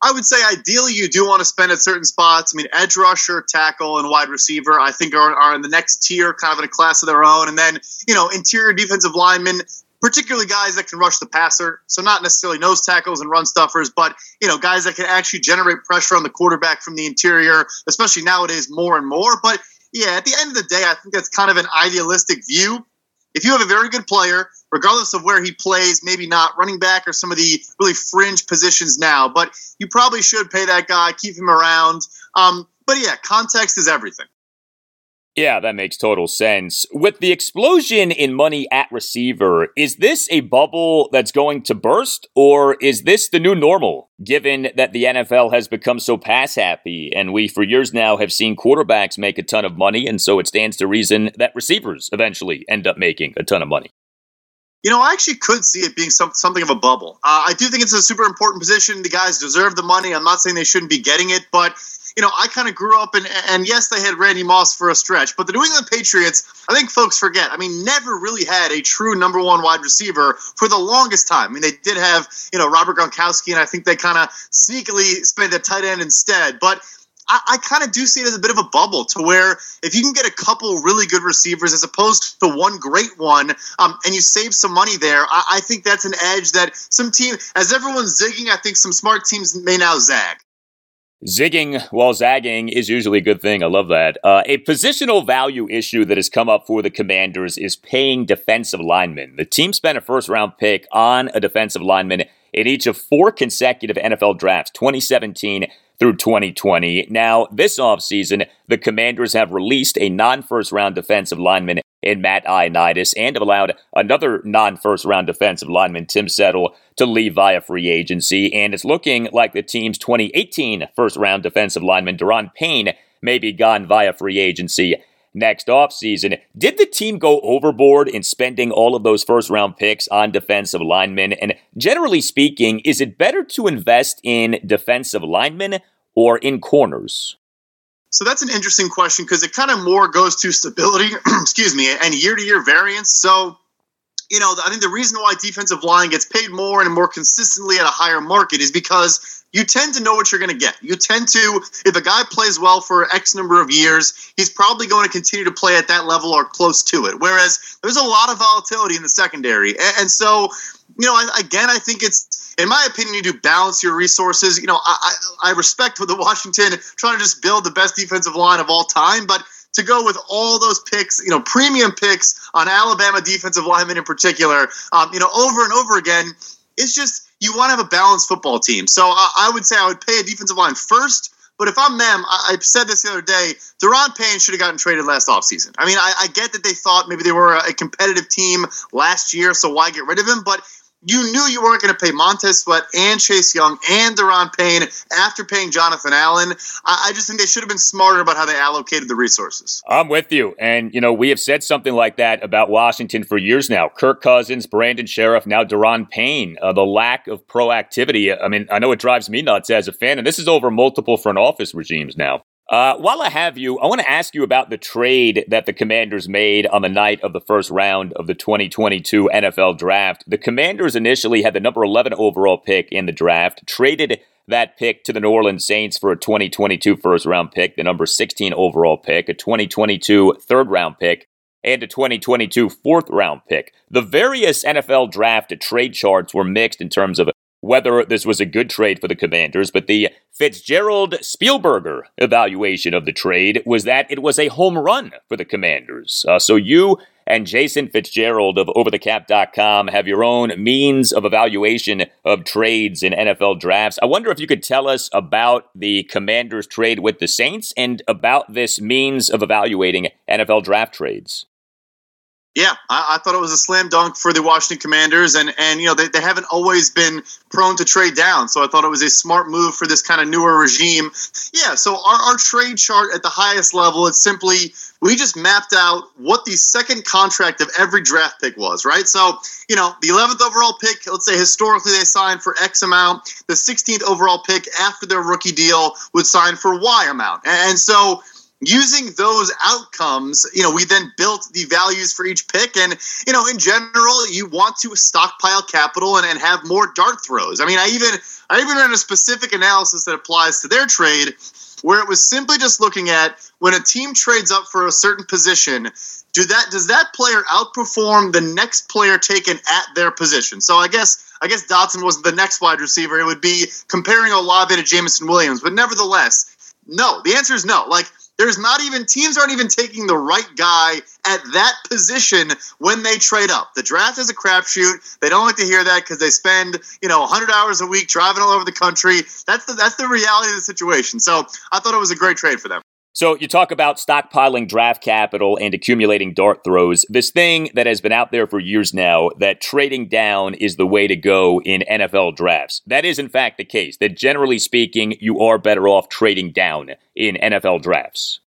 I would say ideally you do want to spend at certain spots. I mean, edge rusher, tackle, and wide receiver, I think are, are in the next tier, kind of in a class of their own. And then, you know, interior defensive linemen, particularly guys that can rush the passer. So not necessarily nose tackles and run stuffers, but, you know, guys that can actually generate pressure on the quarterback from the interior, especially nowadays more and more. But, yeah, at the end of the day, I think that's kind of an idealistic view. If you have a very good player, regardless of where he plays, maybe not running back or some of the really fringe positions now, but you probably should pay that guy, keep him around. Um, but yeah, context is everything. Yeah, that makes total sense. With the explosion in money at receiver, is this a bubble that's going to burst, or is this the new normal, given that the N F L has become so pass happy and we for years now have seen quarterbacks make a ton of money, and so it stands to reason that receivers eventually end up making a ton of money? You know, I actually could see it being some, something of a bubble. Uh, I do think it's a super important position. The guys deserve the money. I'm not saying they shouldn't be getting it, but, you know, I kind of grew up, and, and yes, they had Randy Moss for a stretch, but the New England Patriots, I think folks forget, I mean, never really had a true number one wide receiver for the longest time. I mean, they did have, you know, Robert Gronkowski, and I think they kind of sneakily spent a tight end instead, but I, I kind of do see it as a bit of a bubble to where if you can get a couple really good receivers as opposed to one great one, um, and you save some money there, I, I think that's an edge that some team, as everyone's zigging, I think some smart teams may now zag. Zigging while zagging is usually a good thing. I love that. Uh, a positional value issue that has come up for the Commanders is paying defensive linemen. The team spent a first-round pick on a defensive lineman in each of four consecutive N F L drafts, twenty seventeen through twenty twenty. Now, this offseason, the Commanders have released a non-first-round defensive lineman in Matt Ioannidis and have allowed another non-first-round defensive lineman, Tim Settle, to leave via free agency. And it's looking like the team's twenty eighteen first-round defensive lineman, Deron Payne, may be gone via free agency next offseason. Did the team go overboard in spending all of those first-round picks on defensive linemen? And generally speaking, is it better to invest in defensive linemen or in corners? So that's an interesting question because it kind of more goes to stability, excuse me, and year-to-year variance. So, you know, I think the reason why defensive line gets paid more and more consistently at a higher market is because you tend to know what you're going to get. You tend to, if a guy plays well for X number of years, he's probably going to continue to play at that level or close to it. Whereas there's a lot of volatility in the secondary. And so, you know, again, I think it's in my opinion, you do balance your resources. You know, I, I respect the Washington trying to just build the best defensive line of all time, but to go with all those picks, you know, premium picks on Alabama defensive linemen in particular, um, you know, over and over again, it's just you want to have a balanced football team. So I, I would say I would pay a defensive line first. But if I'm them, I, I said this the other day, Deron Payne should have gotten traded last offseason. I mean, I, I get that they thought maybe they were a competitive team last year, so why get rid of him? But you knew you weren't going to pay Montez Sweat and Chase Young and Deron Payne after paying Jonathan Allen. I, I just think they should have been smarter about how they allocated the resources. I'm with you. And, you know, we have said something like that about Washington for years now. Kirk Cousins, Brandon Sheriff, now Deron Payne. Uh, the lack of proactivity. I mean, I know it drives me nuts as a fan, and this is over multiple front office regimes now. Uh, while I have you, I want to ask you about the trade that the Commanders made on the night of the first round of the twenty twenty-two N F L Draft. The Commanders initially had the number eleven overall pick in the draft, traded that pick to the New Orleans Saints for a twenty twenty-two first-round pick, the number sixteen overall pick, a twenty twenty-two third-round pick, and a twenty twenty-two fourth-round pick. The various N F L Draft trade charts were mixed in terms of whether this was a good trade for the Commanders, but the Fitzgerald Spielberger evaluation of the trade was that it was a home run for the Commanders. Uh, so you and Jason Fitzgerald of Over The Cap dot com have your own means of evaluation of trades in N F L drafts. I wonder if you could tell us about the Commanders trade with the Saints and about this means of evaluating N F L draft trades. Yeah, I, I thought it was a slam dunk for the Washington Commanders, and, and you know they, they haven't always been prone to trade down, so I thought it was a smart move for this kind of newer regime. Yeah, so our, our trade chart at the highest level, it's simply we just mapped out what the second contract of every draft pick was, right? So, you know, the eleventh overall pick, let's say historically they signed for X amount, the sixteenth overall pick after their rookie deal would sign for Y amount, and, and so using those outcomes, you know, we then built the values for each pick. And, you know, in general, you want to stockpile capital and, and have more dart throws. I mean, I even I even ran a specific analysis that applies to their trade where it was simply just looking at when a team trades up for a certain position, do that does that player outperform the next player taken at their position? So I guess I guess Dotson wasn't the next wide receiver. It would be comparing Olave to Jameson Williams. But nevertheless, no, the answer is no. Like, There's not even teams aren't even taking the right guy at that position when they trade up. The draft is a crapshoot. They don't like to hear that because they spend, you know, one hundred hours a week driving all over the country. That's the that's the reality of the situation. So I thought it was a great trade for them. So you talk about stockpiling draft capital and accumulating dart throws. This thing that has been out there for years now, that trading down is the way to go in N F L drafts. That is, in fact, the case, that generally speaking, you are better off trading down in N F L drafts.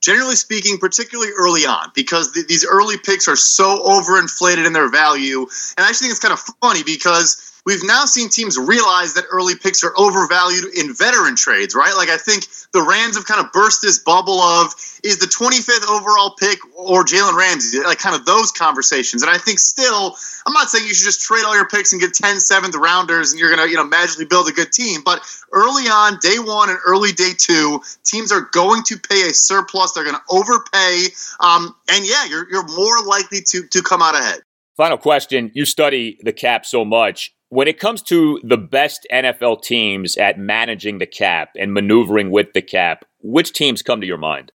Generally speaking, particularly early on, because th- these early picks are so overinflated in their value. And I actually think it's kind of funny because we've now seen teams realize that early picks are overvalued in veteran trades, right? Like, I think the Rams have kind of burst this bubble of, is the twenty-fifth overall pick or Jalen Ramsey, like kind of those conversations. And I think still, I'm not saying you should just trade all your picks and get ten seventh rounders and you're going to, you know, magically build a good team. But early on, day one and early day two, teams are going to pay a surplus. They're going to overpay. Um, and yeah, you're, you're more likely to, to come out ahead. Final question. You study the cap so much. When it comes to the best N F L teams at managing the cap and maneuvering with the cap, which teams come to your mind?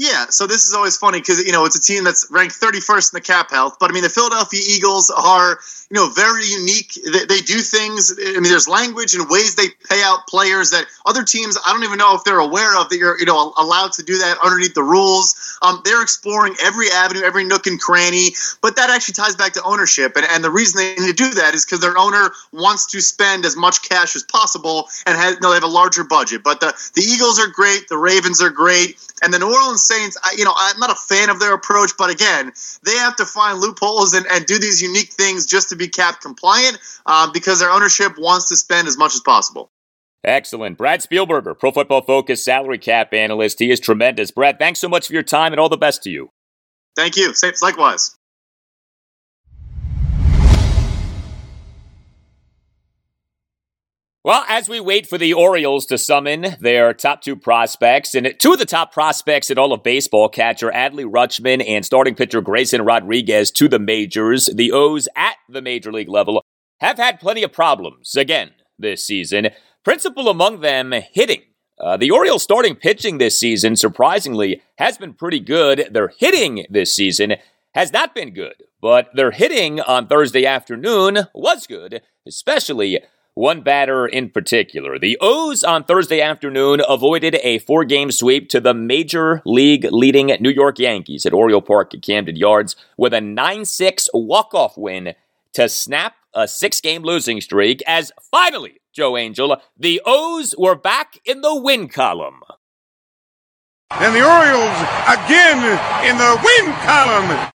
Yeah, so this is always funny because, you know, it's a team that's ranked thirty-first in the cap health. But, I mean, the Philadelphia Eagles are, you know, very unique. They, they do things. I mean, there's language and ways they pay out players that other teams, I don't even know if they're aware of that you're, you know, allowed to do that underneath the rules. Um, they're exploring every avenue, every nook and cranny. But that actually ties back to ownership. And, and the reason they need to do that is because their owner wants to spend as much cash as possible and has, you know, they have a larger budget. But the, the Eagles are great. The Ravens are great. And the New Orleans Saints, I, you know, I'm not a fan of their approach, but again, they have to find loopholes and, and do these unique things just to be cap compliant uh, because their ownership wants to spend as much as possible. Excellent. Brad Spielberger, Pro Football Focus salary cap analyst. He is tremendous. Brad, thanks so much for your time and all the best to you. Thank you. Likewise. Well, as we wait for the Orioles to summon their top two prospects, and two of the top prospects in all of baseball, catcher Adley Rutschman and starting pitcher Grayson Rodriguez, to the majors, the O's at the major league level have had plenty of problems again this season, principal among them hitting. Uh, the Orioles starting pitching this season, surprisingly, has been pretty good. Their hitting this season has not been good, but their hitting on Thursday afternoon was good, especially one batter in particular. The O's on Thursday afternoon avoided a four-game sweep to the Major League leading New York Yankees at Oriole Park at Camden Yards with a nine six walk-off win to snap a six-game losing streak as finally, Joe Angel, the O's were back in the win column. And the Orioles again in the win column.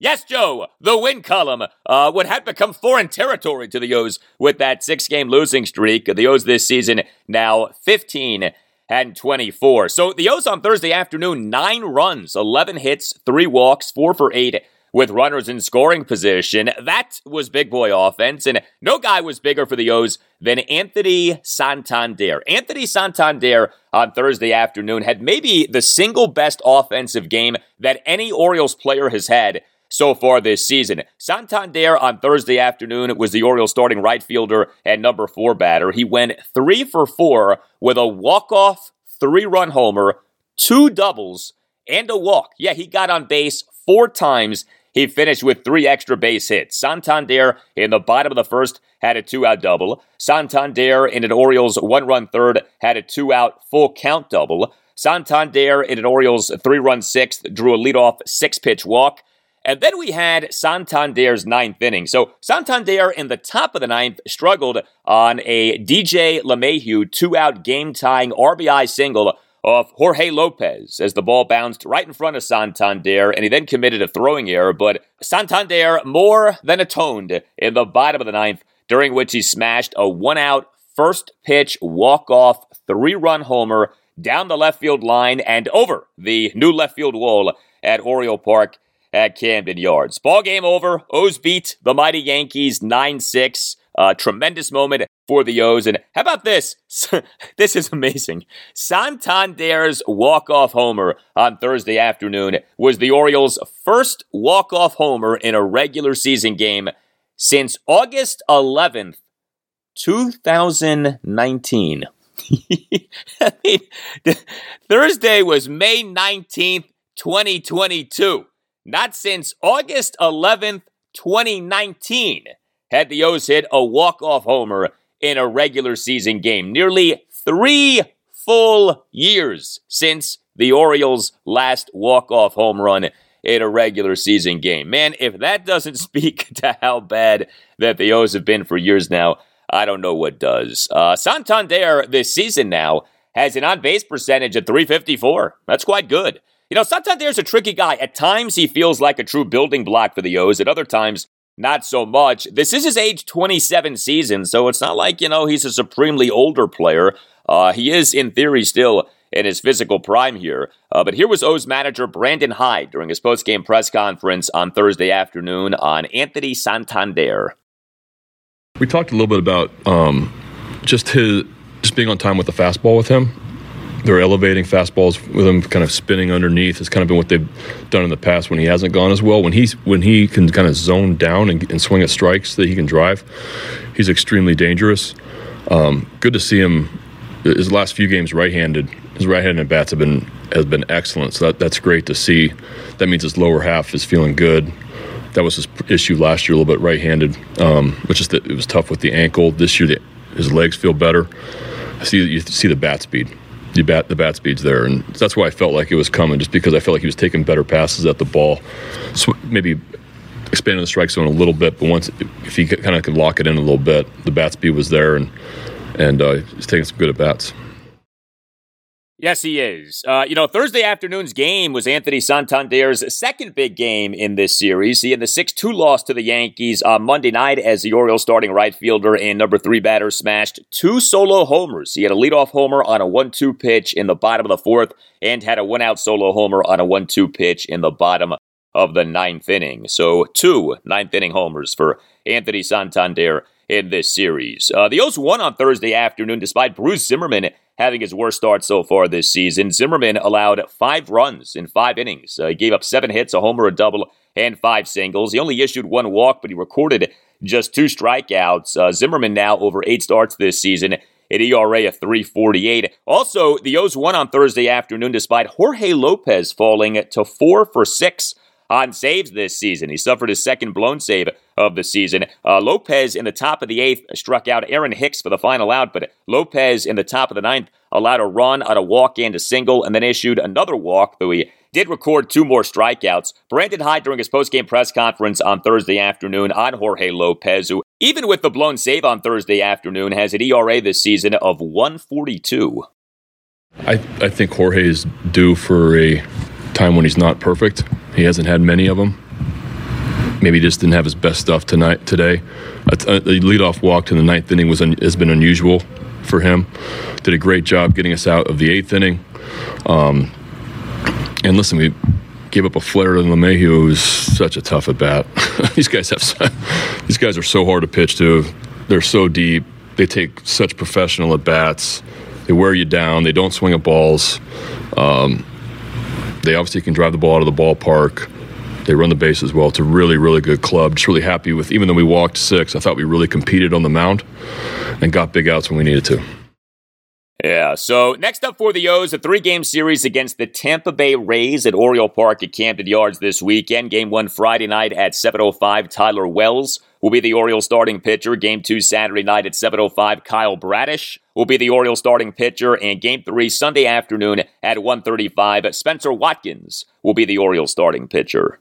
Yes, Joe, the win column uh, would have become foreign territory to the O's with that six-game losing streak. The O's this season now fifteen and twenty-four. So the O's on Thursday afternoon, nine runs, eleven hits, three walks, four for eight with runners in scoring position. That was big boy offense, and no guy was bigger for the O's than Anthony Santander. Anthony Santander on Thursday afternoon had maybe the single best offensive game that any Orioles player has had so far this season. Santander on Thursday afternoon was the Orioles starting right fielder and number four batter. He went three for four with a walk-off three-run homer, two doubles, and a walk. Yeah, he got on base four times. He finished with three extra base hits. Santander in the bottom of the first had a two-out double. Santander in an Orioles one-run third had a two-out full-count double. Santander in an Orioles three-run sixth drew a leadoff six-pitch walk. And then we had Santander's ninth inning. So Santander in the top of the ninth struggled on a D J LeMahieu two-out game-tying R B I single off Jorge Lopez as the ball bounced right in front of Santander, and he then committed a throwing error. But Santander more than atoned in the bottom of the ninth, during which he smashed a one-out first-pitch walk-off three-run homer down the left field line and over the new left field wall at Oriole Park at Camden Yards. Ball game over. O's beat the mighty Yankees nine six. Uh, tremendous moment for the O's. And how about this? This is amazing. Santander's walk-off homer on Thursday afternoon was the Orioles' first walk-off homer in a regular season game since August eleventh, twenty nineteen. I mean, Thursday was May nineteenth, twenty twenty-two. Not since August eleventh, twenty nineteen had the O's hit a walk-off homer in a regular season game. Nearly three full years since the Orioles' last walk-off home run in a regular season game. Man, if that doesn't speak to how bad that the O's have been for years now, I don't know what does. Uh, Santander this season now has an on-base percentage of three fifty-four. That's quite good. You know, Santander's a tricky guy. At times, he feels like a true building block for the O's. At other times, not so much. This is his age twenty-seven season, so it's not like, you know, he's a supremely older player. Uh, he is, in theory, still in his physical prime here. Uh, but here was O's manager Brandon Hyde during his postgame press conference on Thursday afternoon on Anthony Santander. We talked a little bit about um, just his just being on time with the fastball with him. They're elevating fastballs with him, kind of spinning underneath. It's kind of been what they've done in the past when he hasn't gone as well. When he's when he can kind of zone down and, and swing at strikes that he can drive, he's extremely dangerous. Um, good to see him. His last few games, right-handed, his right-handed bats have been has been excellent. So that, that's great to see. That means his lower half is feeling good. That was his issue last year, a little bit right-handed, um, which is that it was tough with the ankle. This year, the, his legs feel better. I see you see the bat speed. The bat, the bat speed's there, and that's why I felt like it was coming, just because I felt like he was taking better passes at the ball, so maybe expanding the strike zone a little bit. But once, if he kind of could lock it in a little bit, the bat speed was there, and and uh, he's taking some good at bats. Yes, he is. Uh, you know, Thursday afternoon's game was Anthony Santander's second big game in this series. He had the six two loss to the Yankees on Monday night as the Orioles starting right fielder and number three batter smashed two solo homers. He had a leadoff homer on a one two pitch in the bottom of the fourth and had a one-out solo homer on a one two pitch in the bottom of the ninth inning. So two ninth inning homers for Anthony Santander in this series. Uh, the O's won on Thursday afternoon despite Bruce Zimmerman having his worst start so far this season. Zimmerman allowed five runs in five innings. Uh, he gave up seven hits, a homer, a double, and five singles. He only issued one walk, but he recorded just two strikeouts. Uh, Zimmerman now over eight starts this season, an E R A of three forty-eight. Also, the O's won on Thursday afternoon despite Jorge Lopez falling to four for six on saves this season. He suffered his second blown save of the season. Uh, Lopez in the top of the eighth struck out Aaron Hicks for the final out, but Lopez in the top of the ninth allowed a run on a walk and a single, and then issued another walk, though he did record two more strikeouts. Brandon Hyde during his postgame press conference on Thursday afternoon on Jorge Lopez, who even with the blown save on Thursday afternoon has an E R A this season of one forty-two. I, I think Jorge is due for a time when he's not perfect. He hasn't had many of them. Maybe just didn't have his best stuff tonight today. The leadoff walk to the ninth inning was un, has been unusual for him. Did a great job getting us out of the eighth inning. Um, And listen, we gave up a flare to LeMahieu, who's such a tough at bat. These guys have, so, these guys are so hard to pitch to. They're so deep. They take such professional at bats. They wear you down. They don't swing at balls. Um, they obviously can drive the ball out of the ballpark. They run the base as well. It's a really, really good club. Just really happy with. Even though we walked six, I thought we really competed on the mound and got big outs when we needed to. Yeah, so next up for the O's, a three-game series against the Tampa Bay Rays at Oriole Park at Camden Yards this weekend. Game one Friday night at seven oh five, Tyler Wells will be the Orioles starting pitcher. Game two Saturday night at seven oh five, Kyle Bradish will be the Orioles starting pitcher. And game three Sunday afternoon at one thirty-five, Spencer Watkins will be the Orioles starting pitcher.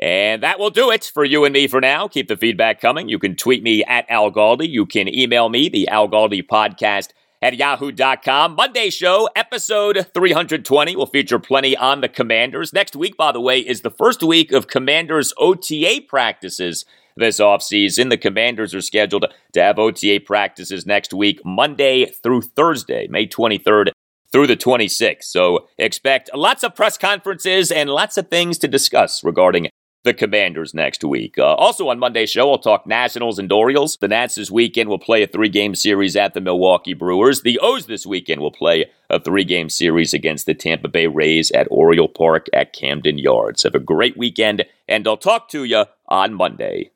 And that will do it for you and me for now. Keep the feedback coming. You can tweet me at Al Galdi. You can email me, the Al Galdi Podcast at yahoo dot com. Monday show, episode three twenty, will feature plenty on the Commanders. Next week, by the way, is the first week of Commanders O T A practices this offseason. The Commanders are scheduled to have O T A practices next week, Monday through Thursday, May twenty-third. Through the twenty-sixth. So expect lots of press conferences and lots of things to discuss regarding the Commanders next week. Uh, also on Monday's show, I'll talk Nationals and Orioles. The Nats this weekend will play a three-game series at the Milwaukee Brewers. The O's this weekend will play a three-game series against the Tampa Bay Rays at Oriole Park at Camden Yards. Have a great weekend, and I'll talk to you on Monday.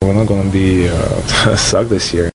We're not going to be uh, suck this year.